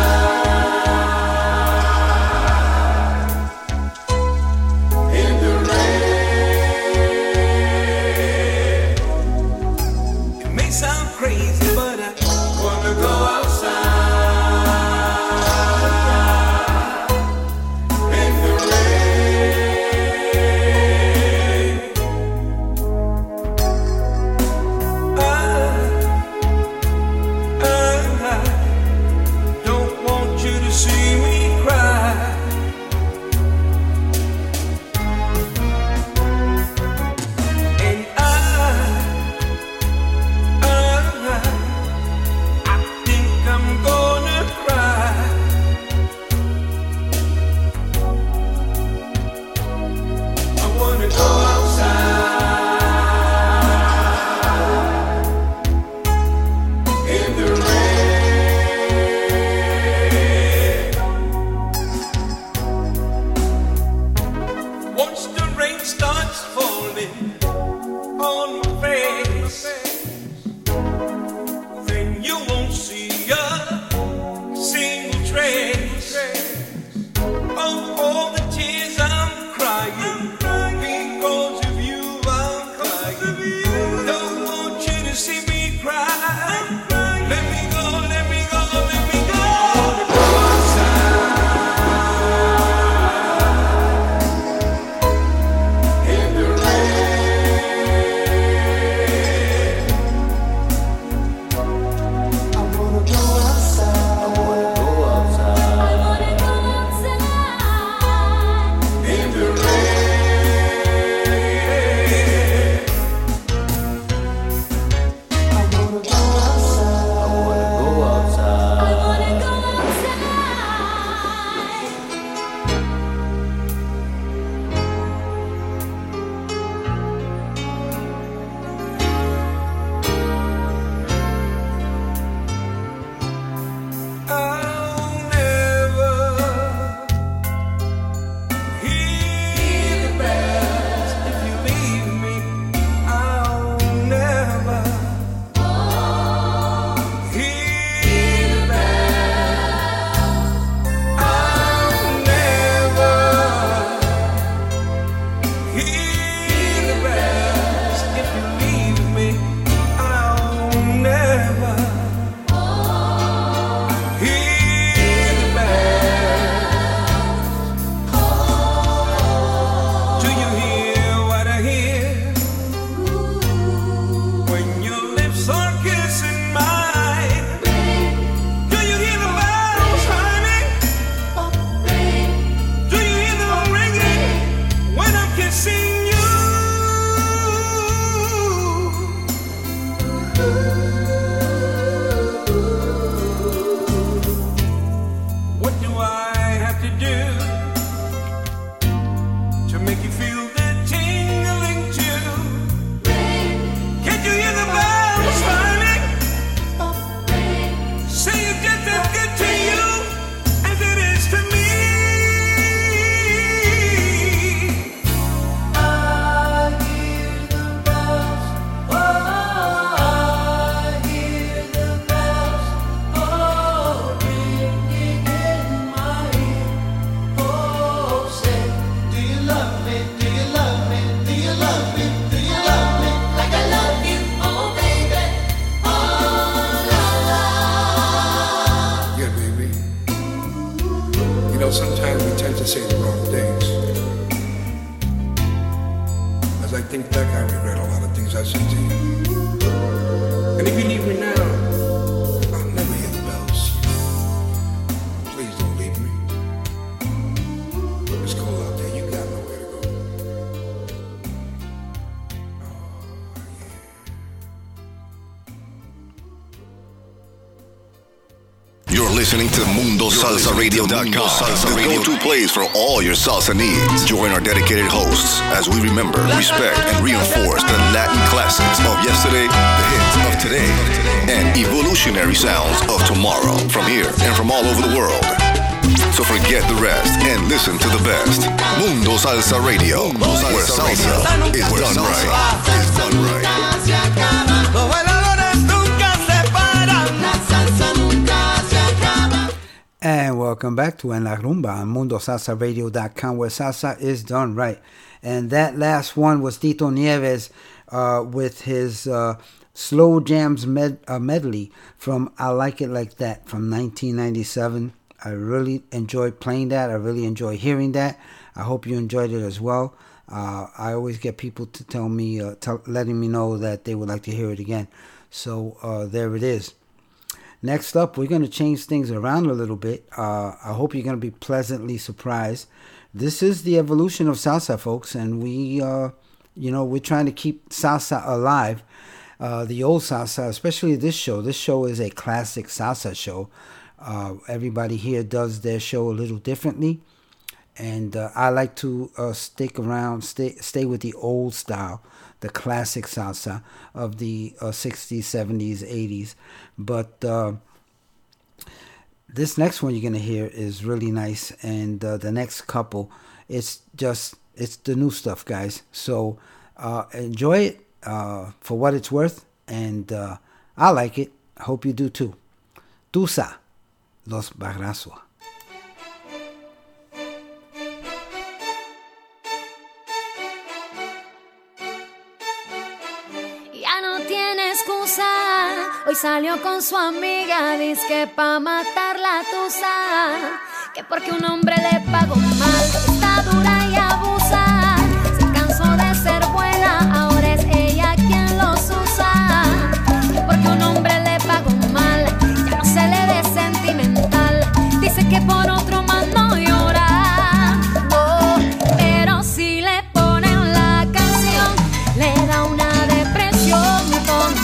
in the rain. It may sound crazy, but I want to go outside in the rain. I, I don't want you to see me cry. And I, I I think I'm gonna cry. I wanna go outside in the rain. Once the rain starts falling on my face, then you won't see a single trace of all the tears I'm crying. Because of you, I'm crying. Don't want you to see me cry. Let me go, let me go, let me go. I wanna go outside in the rain. I wanna go outside. I wanna go outside I wanna go outside in the rain. I wanna go outside. I wanna go outside. I wanna go outside. I'll never hear the bells if you leave me. I'll never hear the bells. I'll never hear the bells if you leave me. I'll never hear the bells. Do you hear what I hear? When your lips are kissing mine, do you hear the bells chiming? Do you hear them ringing when I'm kissing you? What do I have to do to make you feel that tingling too? Can't you hear the bells chiming? Say you get that good to you as it is to me. I hear the bells. Oh, I hear the bells. Oh, ringing in my ear. Oh, say, do you love me? Do you love me? Do you love me? Do you love me like I love you? Oh, baby. Oh, la la. Yeah, baby. You know, sometimes we tend to say the wrong things. As I think back, I regret a lot of things I said to you. And if you leave me now, I'll never hear the bells. Please don't leave me. It's cold out there. You got nowhere to go. You're listening to Mundo Salsa Radio dot com, the go-to place for all your salsa needs. Join our dedicated hosts as we remember, respect, and reinforce the Latin classics of yesterday, the hits of today, and evolutionary sounds of tomorrow from here and from all over the world. So forget the rest and listen to the best. Mundo Salsa Radio, where salsa is done right. Is done right. Los bailadores nunca se paran. La salsa nunca se welcome back to En La Rumba on Mundo Salsa Radio dot com, where salsa is done right. And that last one was Tito Nieves uh, with his uh, Slow Jams med- uh, medley from I Like It Like That from nineteen ninety-seven. I really enjoyed playing that. I really enjoyed hearing that. I hope you enjoyed it as well. Uh, I always get people to tell me, uh, t- letting me know that they would like to hear it again. So uh, there it is. Next up, we're going to change things around a little bit. Uh, I hope you're going to be pleasantly surprised. This is the evolution of salsa, folks, and we, uh, you know, we're trying to keep salsa alive. Uh, the old salsa, especially this show. This show is a classic salsa show. Uh, everybody here does their show a little differently. And uh, I like to uh, stick around, stay, stay with the old style, the classic salsa of the uh, sixties, seventies, eighties. But uh, this next one you're going to hear is really nice. And uh, the next couple, it's just, it's the new stuff, guys. So uh, enjoy it uh, for what it's worth. And uh, I like it. Hope you do too. Tusa, Los Barrazos. Hoy salió con su amiga, dizque pa' matar la tusa, que porque un hombre le pagó mal, está dura y abusa, se cansó de ser buena, ahora es ella quien los usa, que porque un hombre le pagó mal, ya no se le ve sentimental, dice que por otro más no llora, oh, pero si le ponen la canción, le da una depresión muy tonta.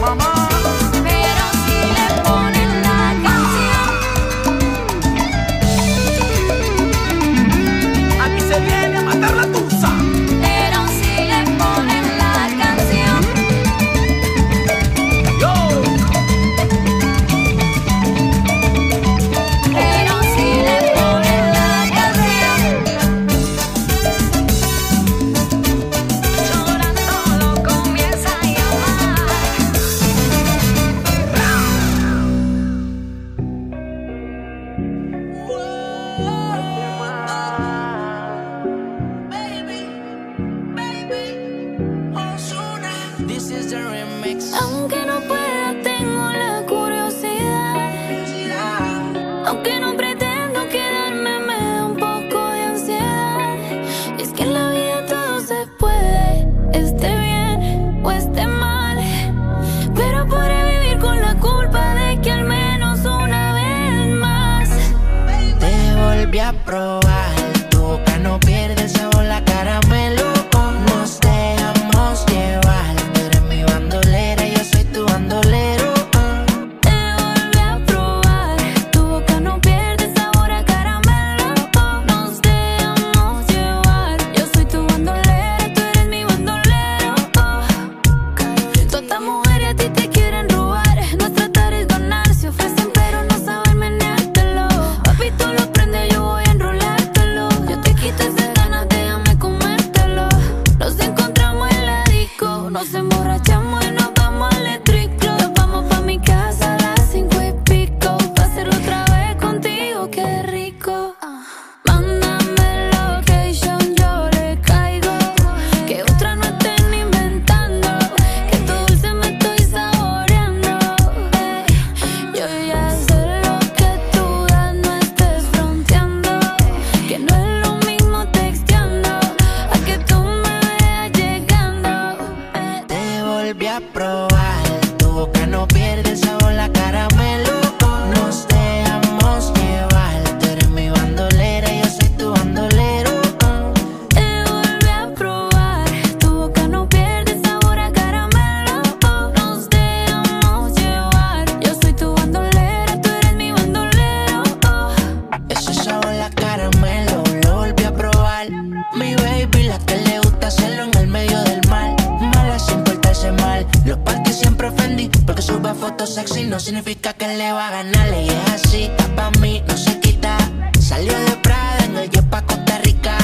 Mamá probar. Toca, no pierde el sabor, la caramelo. Nos dejamos llevar. Tú eres mi bandolera, yo soy tu bandolero. Te volví a probar. Tu boca no pierde el sabor a caramelo. Nos dejamos llevar. Yo soy tu bandolera, tú eres mi bandolero. Todas estas mujeres a ti te quieren robar. No tratar es ganar, se ofrecen pero no saben meneártelo. Papi, tú lo prendes, yo voy a enrolártelo. Yo te quito esas ganas, déjame comértelo. Nos encontramos en la disco, nos emborrachamos y nos vamos al electriclo. Nos vamos pa' mi casa a las cinco y pico, pa' hacerlo otra vez contigo, qué rico. Mándame location, yo le caigo. Que otra no estén inventando, que tu dulce me estoy saboreando. Ey, yo ya sé lo que tú das, no estés fronteando. Que no es lo mismo texteando a que tú me veas llegando. Ey. Te volví a probar. Tu boca no pierde el sabor, la caramelo. Nos dejamos llevar. Tú eres mi bandolera, yo soy tu bandolero. Te volví a probar. Tu boca no pierde el sabor a caramelo. Nos dejamos llevar. Yo soy tu bandolera, tú eres mi bandolero. Ese sabor a caramelo lo volví a probar. Mi baby, la que le gusta hacerlo en el medio del mar. Mala sin portarse mal. Los parques siempre ofendí. Porque suba fotos sexy no significa que le va a ganar. Y es así, pa' mí no se quita. Salió de Prada en el Yepa Costa Rica.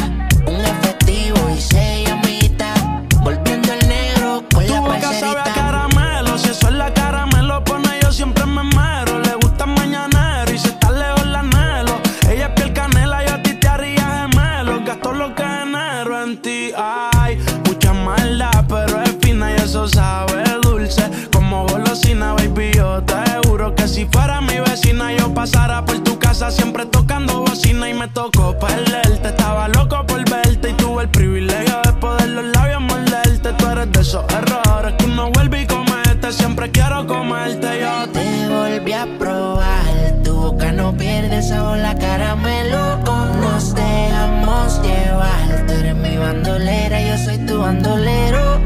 Un efectivo y seis amiguitas. Volviendo el negro con Tu la boca sabe a parcerita. caramelo, si eso es la cara me lo pone yo siempre me mero. Le gusta el mañanero y se está lejos la anhelo. Ella es piel canela, yo a ti te haría gemelo. Gastó lo que genero en ti, ay, mucha maldad, pero es fina y eso sabe dulce. Como golosina, baby, yo te juro que si fuera mi vecina yo pasara por tu casa siempre tocando bocina y me tocó perderte. Estaba loco por verte y tuve el privilegio de poder los labios morderte. Tú eres de esos errores que uno vuelve y comete, siempre quiero comerte yo. Te volví a probar. Tu boca no pierde el sabor, la caramelo. Nos dejamos llevar. Tú eres mi bandolera, yo soy tu bandolero.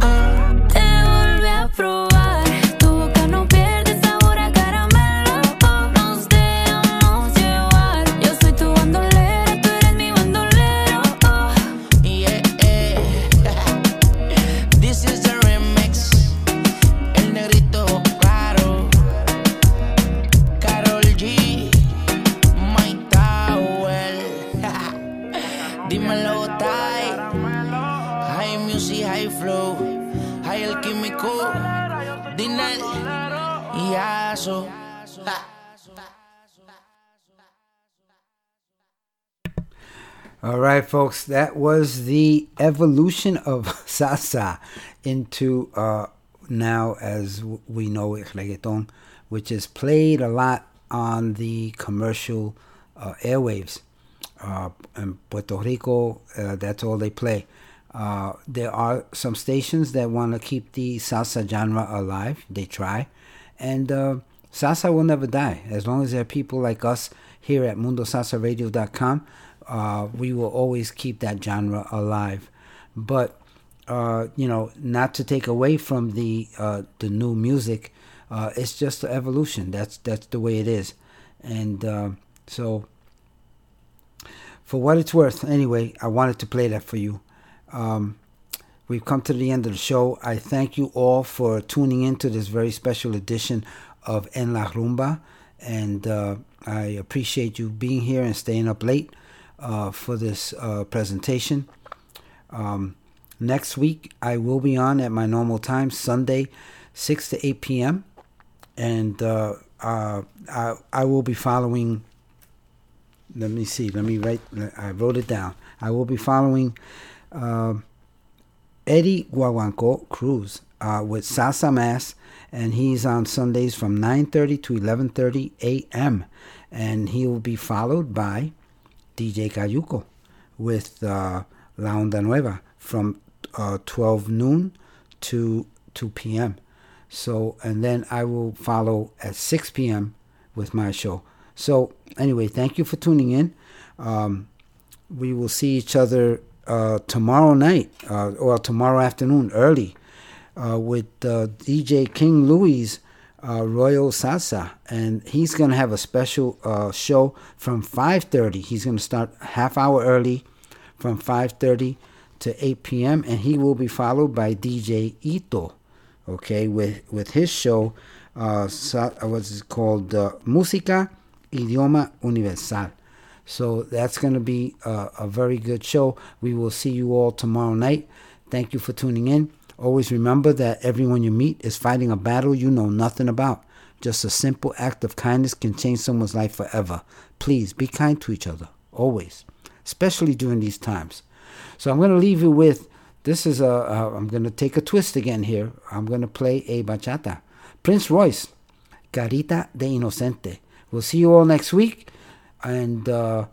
Te volví a probar. Tu boca no pierde el sabor a caramelo. Nos dejamos llevar. Yo soy tu bandolera, tú eres mi bandolero. Yeah, yeah. This is the remix. El negrito claro. Karol G. Mike Tower. Dímelo, Tai. High Music, High Flow. High El Químico. Dinel. Y Aso. All right, folks, that was the evolution of salsa into uh, now, as w- we know it, reggaeton, which is played a lot on the commercial uh, airwaves. Uh, in Puerto Rico, uh, that's all they play. Uh, there are some stations that want to keep the salsa genre alive. They try. And uh, salsa will never die. As long as there are people like us here at mundo salsa radio dot com, Uh, we will always keep that genre alive, but uh, you know, not to take away from the uh, the new music. Uh, it's just the evolution. That's that's the way it is, and uh, so for what it's worth, anyway, I wanted to play that for you. Um, we've come to the end of the show. I thank you all for tuning in to this very special edition of En La Rumba, and uh, I appreciate you being here and staying up late. Uh, for this uh, presentation. Um, next week I will be on at my normal time, Sunday six to eight p.m. and uh, uh, I, I will be following, let me see let me write I wrote it down I will be following uh, Eddie Guaguancó Cruz uh, with Salsa Mass, and he's on Sundays from nine thirty to eleven thirty a.m. and he will be followed by D J Cayuco with uh, La Onda Nueva from uh, twelve noon to two p.m. So, and then I will follow at six p.m. with my show. So, anyway, thank you for tuning in. Um, we will see each other uh, tomorrow night uh, or tomorrow afternoon early uh, with uh, D J King Louie's uh, Royal Salsa. And he's going to have a special uh, show from five thirty. He's going to start half hour early from five thirty to eight p.m. And he will be followed by D J Ito, okay, with, with his show, uh, what's it called, uh, Música Idioma Universal. So that's going to be a, a very good show. We will see you all tomorrow night. Thank you for tuning in. Always remember that everyone you meet is fighting a battle you know nothing about. Just a simple act of kindness can change someone's life forever. Please be kind to each other, always, especially during these times. So I'm going to leave you with, this is a, a I'm going to take a twist again here. I'm going to play a bachata. Prince Royce, Carita de Inocente. We'll see you all next week. And uh,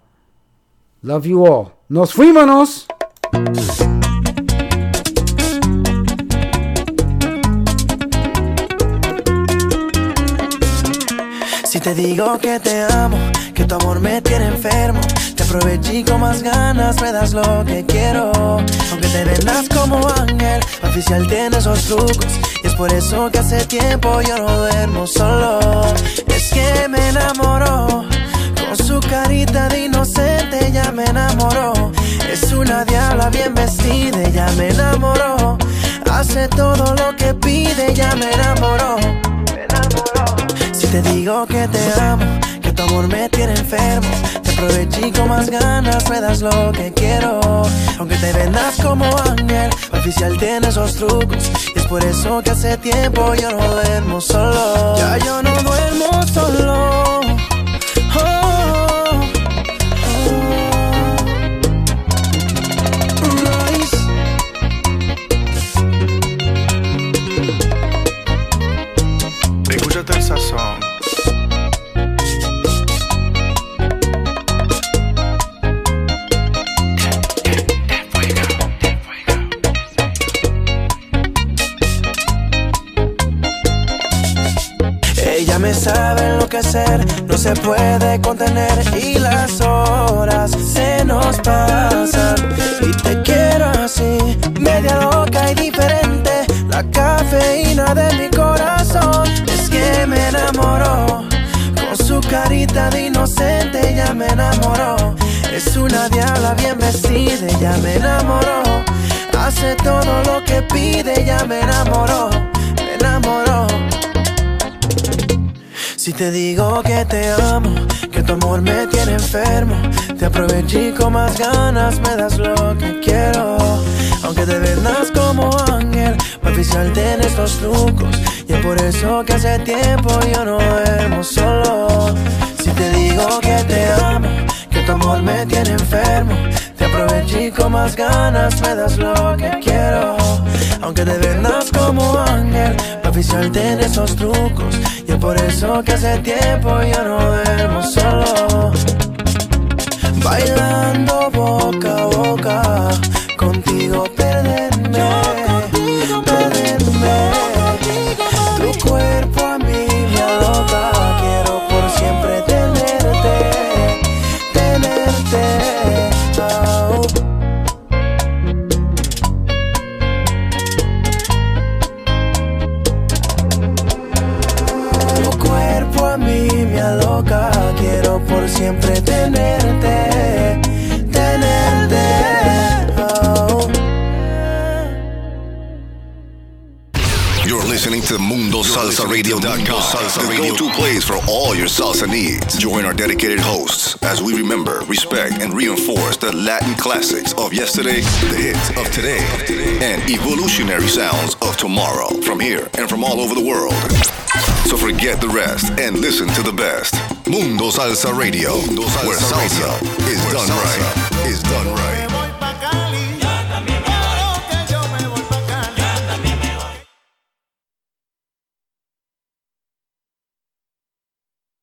love you all. ¡Nos fuimos! Si te digo que te amo, que tu amor me tiene enfermo, te aproveché con más ganas, me das lo que quiero. Aunque te vendas como ángel, oficial tiene esos trucos. Y es por eso que hace tiempo yo no duermo solo. Es que me enamoró. Con su carita de inocente ella me enamoró. Es una diabla bien vestida, ella me enamoró. Hace todo lo que pide, ella me enamoró. Me enamoró. Si te digo que te amo, que tu amor me tiene enfermo, te aproveché con más ganas, me das lo que quiero. Aunque te vendas como ángel, oficial tiene esos trucos. Y es por eso que hace tiempo yo no duermo solo. Ya yo no duermo solo. Song. Ella me sabe enloquecer, no se puede contener y las horas se nos pasan. Y te quiero así, media loca y diferente, la cafeína de mi corazón. Que me enamoró, con su carita de inocente ella me enamoró. Es una diabla bien vestida, ella me enamoró. Hace todo lo que pide, ella me enamoró, me enamoró. Si te digo que te amo, que tu amor me tiene enfermo, te aproveché con más ganas, me das lo que quiero. Aunque te vendas como ángel, me oficialte en estos trucos. Y es por eso que hace tiempo yo no duermo solo. Si te digo que te amo, que tu amor me tiene enfermo, te aproveché con más ganas, me das lo que quiero. Aunque te vendas como ángel, me oficialte en estos trucos. Y es por eso que hace tiempo yo no duermo solo. Bailando boca a boca, contigo perderme, contigo perderme, contigo, tu cuerpo a mí me aloca, quiero por siempre tenerte, tenerte, oh. Tu cuerpo a mí me aloca, quiero por siempre tenerte, tenerte. Listening to Mundo Salsa Radio, the go-to place for all your salsa needs. Join our dedicated hosts as we remember, respect, and reinforce the Latin classics of yesterday, the hits of today, and evolutionary sounds of tomorrow from here and from all over the world. So forget the rest and listen to the best. Mundo Salsa Radio, where salsa is done right. Is done right.